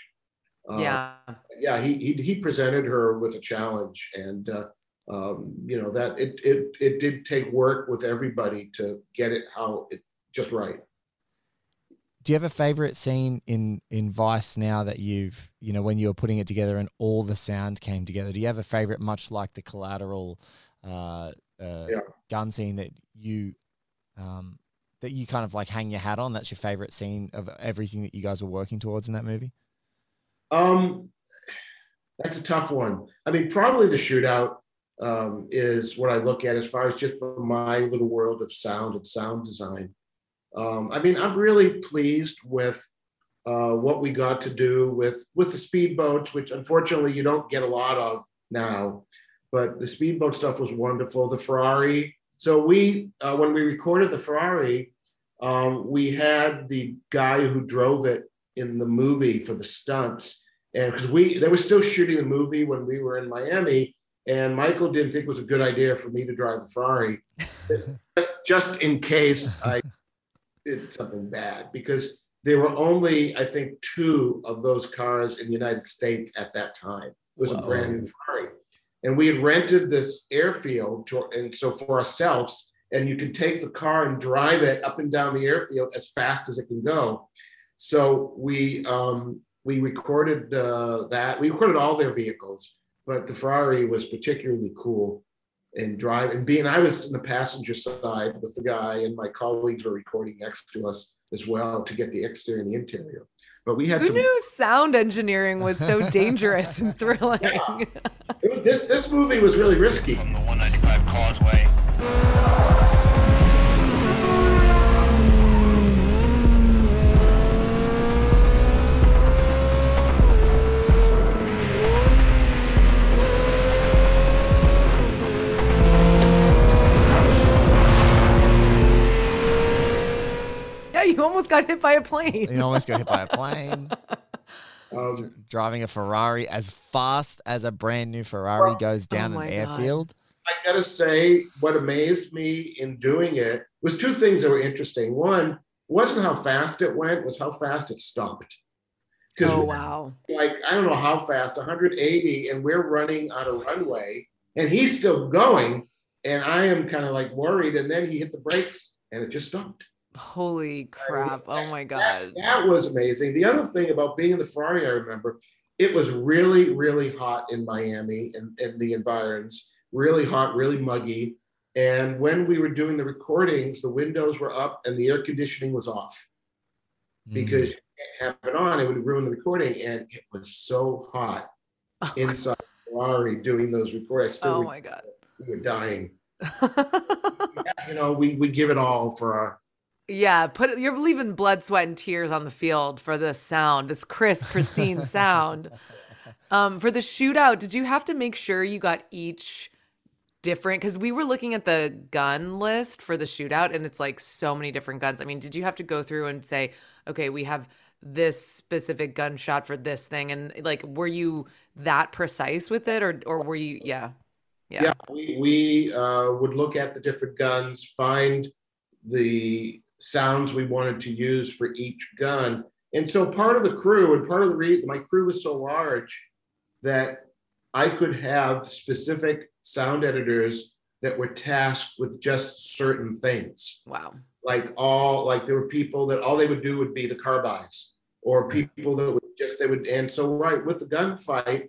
He presented her with a challenge, and that it did take work with everybody to get it how it just right. Do you have a favorite scene in Vice now that you've, you know, when you were putting it together and all the sound came together? Do you have a favorite, much like the Collateral gun scene that you kind of like hang your hat on? That's your favorite scene of everything that you guys were working towards in that movie? That's a tough one. I mean, probably the shootout is what I look at as far as just from my little world of sound and sound design. I mean, I'm really pleased with what we got to do with the speedboats, which unfortunately you don't get a lot of now, but the speedboat stuff was wonderful. The Ferrari. So we, when we recorded the Ferrari, we had the guy who drove it in the movie for the stunts. And because they were still shooting the movie when we were in Miami, and Michael didn't think it was a good idea for me to drive the Ferrari, just in case I did something bad, because there were only, I think, 2 of those cars in the United States at that time. It was a brand new Ferrari. And we had rented this airfield for ourselves, and you can take the car and drive it up and down the airfield as fast as it can go. So we recorded that. We recorded all their vehicles, but the Ferrari was particularly cool and drive. And I was in the passenger side with the guy, and my colleagues were recording next to us as well to get the exterior and the interior. But we had who knew sound engineering was so dangerous and thrilling. Yeah. It was, this movie was really risky. From the 195 Causeway. You almost got hit by a plane. Driving a Ferrari as fast as a brand new Ferrari goes down an airfield. I gotta say, what amazed me in doing it was two things that were interesting. One wasn't how fast it went, was how fast it stopped. Oh, wow. Like, I don't know how fast, 180, and we're running on a runway, and he's still going, and I am kind of like worried, and then he hit the brakes, and it just stopped. Holy crap. Oh, my God. That was amazing. The other thing about being in the Ferrari, I remember, it was really, really hot in Miami and the environs, really hot, really muggy, and when we were doing the recordings, the windows were up and the air conditioning was off because you can't have it on. It would ruin the recording, and it was so hot inside Ferrari doing those recordings. Oh, my God. We were dying. You know, we give it all for our... Yeah, you're leaving blood, sweat, and tears on the field for this sound, this crisp, pristine sound. For the shootout, did you have to make sure you got each different? Because we were looking at the gun list for the shootout, and it's like so many different guns. I mean, did you have to go through and say, okay, we have this specific gunshot for this thing? And like, were you that precise with it, or were you? Yeah. We would look at the different guns, find the sounds we wanted to use for each gun. And so part of the crew and part of the reason my crew was so large that I could have specific sound editors that were tasked with just certain things. Wow. Like there were people that all they would do would be the carbines, or people that would just, and so right with the gunfight,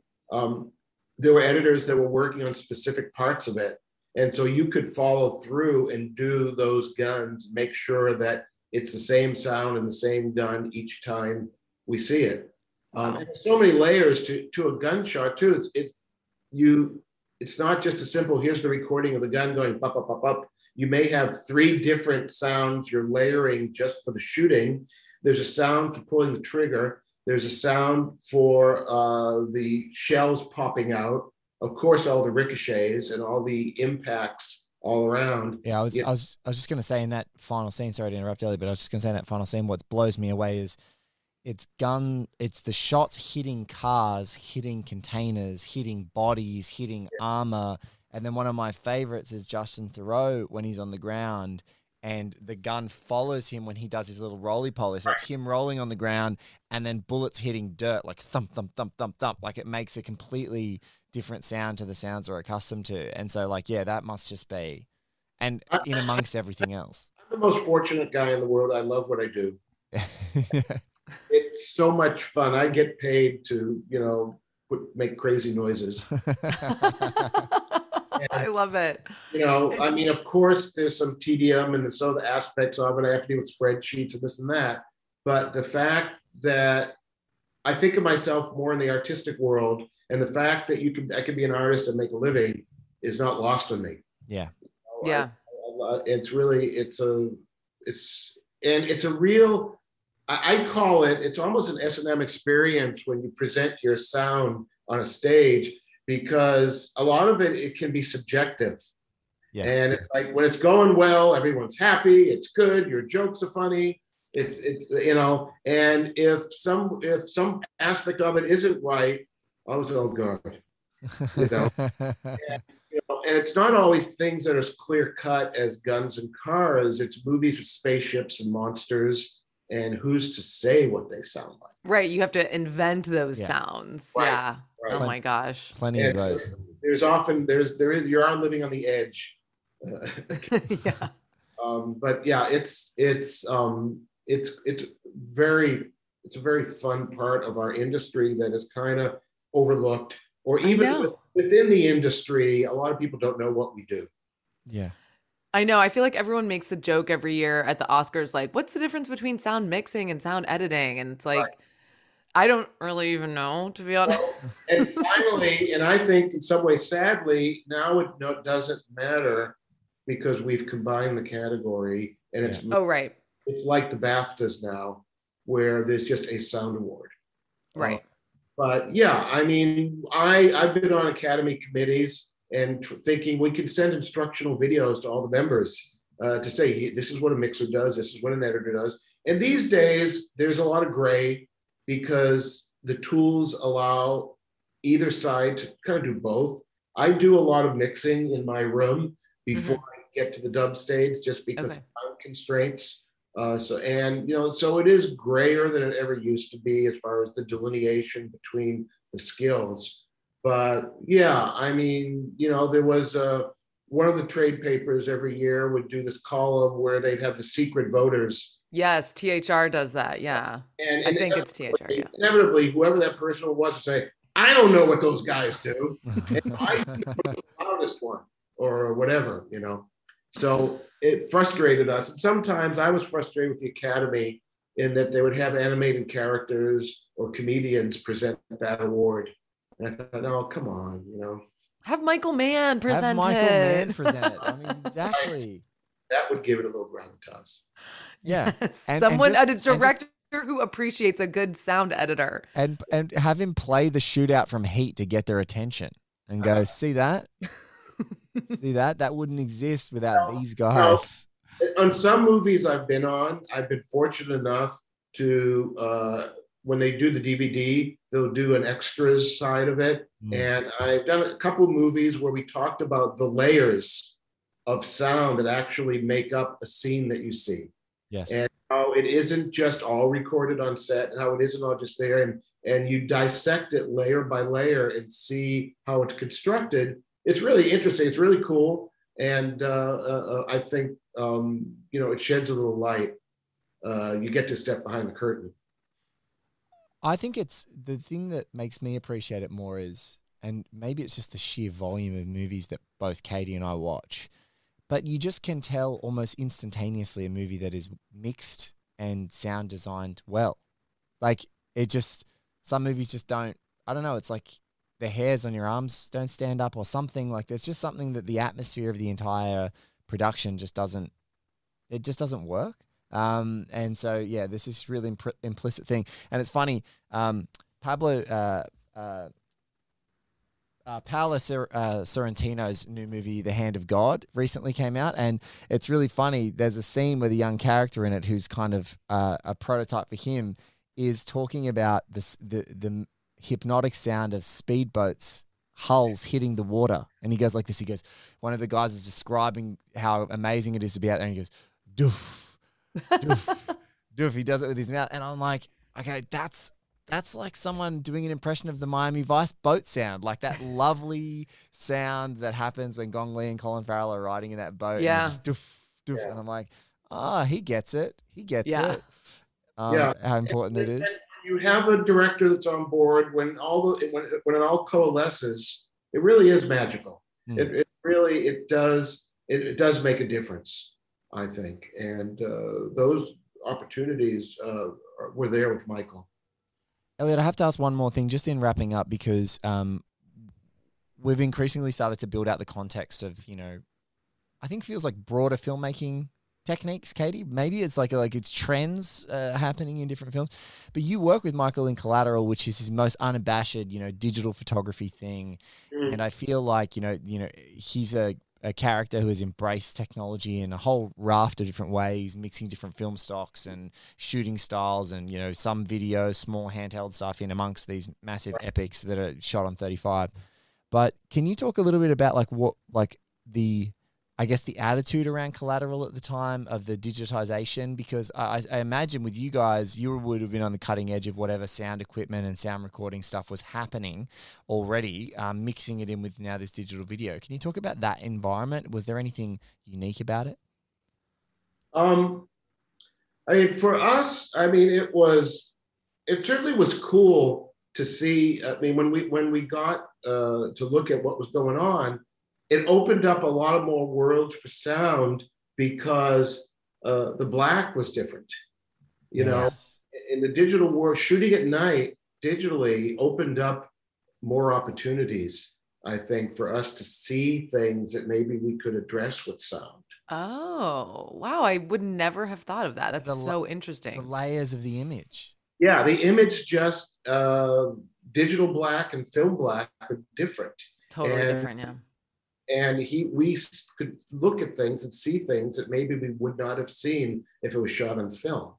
there were editors that were working on specific parts of it. And so you could follow through and do those guns, make sure that it's the same sound and the same gun each time we see it. And there's so many layers to a gunshot too. It's not just a simple, here's the recording of the gun going up, up, up, up. You may have three different sounds you're layering just for the shooting. There's a sound for pulling the trigger. There's a sound for the shells popping out. Of course, all the ricochets and all the impacts all around. Yeah, I was just going to say in that final scene, sorry to interrupt, Ellie, but I was just going to say in that final scene, what blows me away is it's the shots hitting cars, hitting containers, hitting bodies, hitting armor. And then one of my favorites is Justin Theroux when he's on the ground and the gun follows him when he does his little roly-poly. So it's him rolling on the ground and then bullets hitting dirt, like thump, thump, thump, thump, thump. Like it makes a completely different sound to the sounds we're accustomed to. And so like, yeah, that must just be, and in amongst everything else. I'm the most fortunate guy in the world. I love what I do. It's so much fun. I get paid to, make crazy noises. I love it. I mean, of course, there's some tedium and there's other aspects of it. I have to deal with spreadsheets and this and that. But the fact that I think of myself more in the artistic world, and the fact that I can be an artist and make a living is not lost on me. Yeah. I call it, it's almost an S&M experience when you present your sound on a stage, because a lot of it can be subjective. Yeah. And it's like when it's going well, everyone's happy, it's good, your jokes are funny. It's and if some aspect of it isn't right, I was like, oh God, and it's not always things that are as clear cut as guns and cars. It's movies with spaceships and monsters, and who's to say what they sound like. Right. You have to invent those sounds. Right. Yeah. Right. Oh my gosh. Plenty of those. You are living on the edge. Yeah. But yeah, it's a very fun part of our industry that is kind of overlooked, or even within the industry, a lot of people don't know what we do. Yeah. I know. I feel like everyone makes the joke every year at the Oscars, like, what's the difference between sound mixing and sound editing? And it's like, I don't really even know, to be honest. And finally, and I think in some way, sadly, now it doesn't matter because we've combined the category, and it's It's like the BAFTAs now, where there's just a sound award. Right. But yeah, I mean, I've been on Academy committees and thinking we can send instructional videos to all the members to say, this is what a mixer does, this is what an editor does. And these days, there's a lot of gray because the tools allow either side to kind of do both. I do a lot of mixing in my room before mm-hmm. I get to the dub stage, just because of time constraints. So it is grayer than it ever used to be as far as the delineation between the skills. But yeah, I mean, you know, there was one of the trade papers every year would do this column where they'd have the secret voters. Yes, THR does that. Yeah, and I think it's THR. Yeah. Inevitably, whoever that person was would say, "I don't know what those guys do," and I was the loudest one or whatever, you know. So it frustrated us. And sometimes I was frustrated with the Academy in that they would have animated characters or comedians present that award. And I thought, oh, come on, you know. Have Michael Mann present it. I mean, exactly. That would give it a little gravitas. Yeah. Yes. And a director who appreciates a good sound editor. And have him play the shootout from Heat to get their attention and go, see that? See that? That wouldn't exist without these guys. No. On some movies I've been on, I've been fortunate enough to, when they do the DVD, they'll do an extras side of it. Mm. And I've done a couple movies where we talked about the layers of sound that actually make up a scene that you see. Yes. And how it isn't just all recorded on set and how it isn't all just there. And you dissect it layer by layer and see how it's constructed. It's really interesting. It's really cool. And I think, you know, it sheds a little light. You get to step behind the curtain. I think it's the thing that makes me appreciate it more is, and maybe it's just the sheer volume of movies that both Katie and I watch, but you just can tell almost instantaneously a movie that is mixed and sound designed well. Like it just, some movies just don't, I don't know. It's like, the hairs on your arms don't stand up or something. Like there's just something that the atmosphere of the entire production just doesn't, it just doesn't work. And so, yeah, this is really implicit thing. And it's funny, Pablo Paolo Sorrentino's new movie, The Hand of God, recently came out. And it's really funny. There's a scene with a young character in it who's kind of a prototype for him, is talking about this, the hypnotic sound of speedboats hulls hitting the water, and he goes like this. He goes, one of the guys is describing how amazing it is to be out there, and he goes, "Doof, doof, doof." He does it with his mouth, and I'm like, okay, that's like someone doing an impression of the Miami Vice boat sound, like that lovely sound that happens when Gong Li and Colin Farrell are riding in that boat. Yeah, and just, doof, doof, yeah. And I'm like, ah, oh, he gets it. He gets it. Yeah, how important it is. You have a director that's on board when it all coalesces, it really is magical. Mm. It really does make a difference, I think. And those opportunities were there with Michael. Elliot, I have to ask one more thing just in wrapping up, because we've increasingly started to build out the context of, you know, I think feels like broader filmmaking techniques, Katie. Maybe it's like it's trends happening in different films. But you work with Michael in Collateral, which is his most unabashed, you know, digital photography thing. Mm. And I feel like, you know, he's a character who has embraced technology in a whole raft of different ways, mixing different film stocks and shooting styles, and you know, some video, small handheld stuff in amongst these massive epics that are shot on 35. But can you talk a little bit about the attitude around Collateral at the time of the digitization, because I imagine with you guys, you would have been on the cutting edge of whatever sound equipment and sound recording stuff was happening already, mixing it in with now this digital video. Can you talk about that environment? Was there anything unique about it? For us, it certainly was cool to see. I mean, when we got to look at what was going on, it opened up a lot of more worlds for sound, because the black was different. You know, in the digital world, shooting at night digitally opened up more opportunities, I think, for us to see things that maybe we could address with sound. Oh, wow. I would never have thought of that. That's so interesting. The layers of the image. Yeah, the image just digital black and film black are different. Totally different, yeah. And we could look at things and see things that maybe we would not have seen if it was shot on film,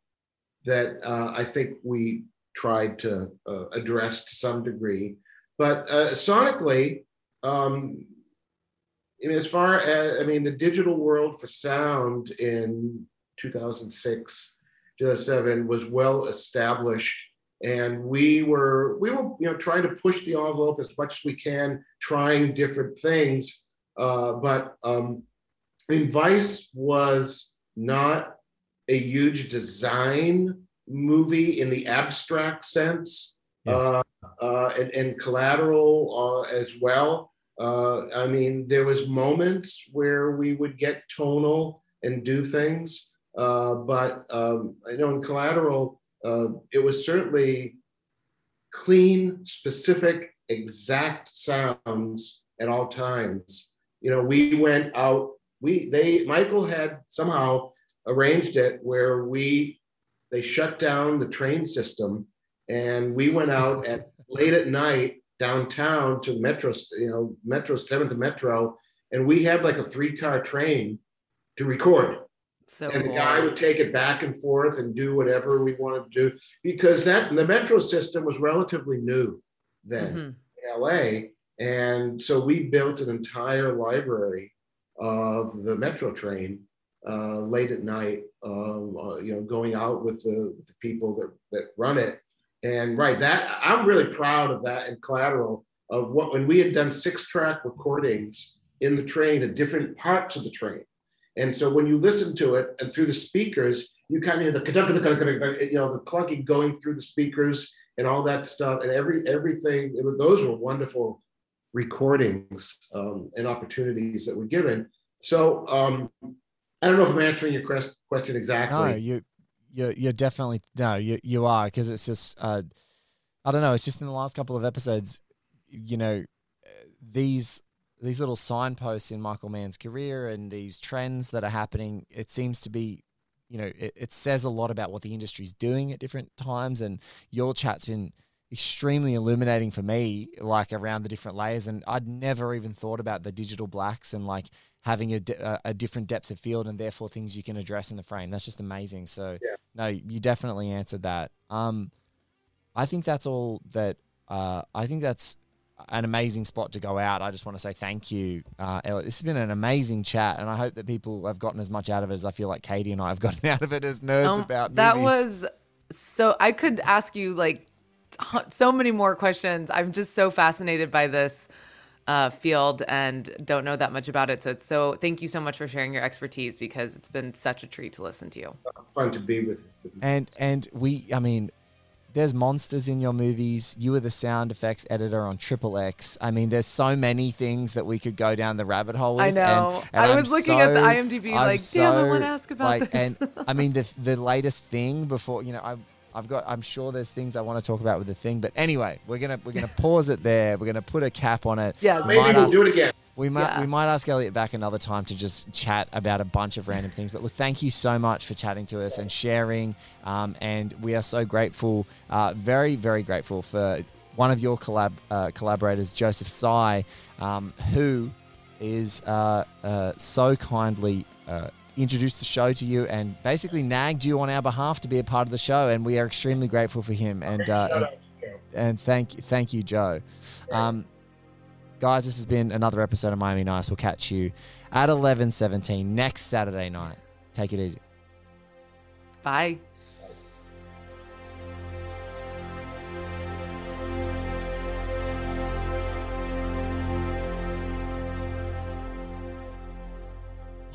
that I think we tried to address to some degree. But sonically, as far as, the digital world for sound in 2006, 2007 was well established. And we were trying to push the envelope as much as we can, trying different things. But Vice was not a huge design movie in the abstract sense, yes. And Collateral as well. There was moments where we would get tonal and do things, but I know in Collateral, it was certainly clean, specific, exact sounds at all times. We went out. Michael had somehow arranged it where they shut down the train system, and we went out at late at night downtown to Metro, Metro 7th Metro, and we had like a 3-car train to record. So and the guy would take it back and forth and do whatever we wanted to do, because the Metro system was relatively new then in LA. And so we built an entire library of the Metro train late at night, going out with the people that run it. And I'm really proud of that, and Collateral, of when we had done 6-track recordings in the train at different parts of the train. And so when you listen to it and through the speakers, you kind of hear the clunking going through the speakers and all that stuff and everything. Those were wonderful recordings and opportunities that were given. So I don't know if I'm answering your question exactly. No, you're definitely, no, you are, because it's just, I don't know, it's just in the last couple of episodes, these little signposts in Michael Mann's career and these trends that are happening, it seems to be, it says a lot about what the industry's doing at different times. And your chat's been extremely illuminating for me, like around the different layers. And I'd never even thought about the digital blacks and like having a different depth of field and therefore things you can address in the frame. That's just amazing. So yeah. No, you definitely answered that. I think that's all that, I think that's an amazing spot to go out. I just want to say thank you, Elliot. This has been an amazing chat, and I hope that people have gotten as much out of it as I feel like Katie and I have gotten out of it as nerds about movies. That was so, I could ask you like so many more questions. I'm just so fascinated by this field and don't know that much about it. So thank you so much for sharing your expertise, because it's been such a treat to listen to you. Fun to be with you. And there's monsters in your movies. You were the sound effects editor on XXX. There's so many things that we could go down the rabbit hole with. I know. And I was looking at the IMDb, I want to ask about this. And the latest thing before, I'm sure there's things I want to talk about with the thing. But anyway, we're gonna pause it there. We're gonna put a cap on it. Yeah, maybe we'll do it again. We might ask Elliot back another time to just chat about a bunch of random things. But look, thank you so much for chatting to us and sharing. And we are so grateful, very, very grateful for one of your collaborators, Joseph Tsai, who is so kindly introduced the show to you and basically nagged you on our behalf to be a part of the show. And we are extremely grateful for him. And thank you, Joe. Guys, this has been another episode of Miami Nice. We'll catch you at 11:17 next Saturday night. Take it easy. Bye.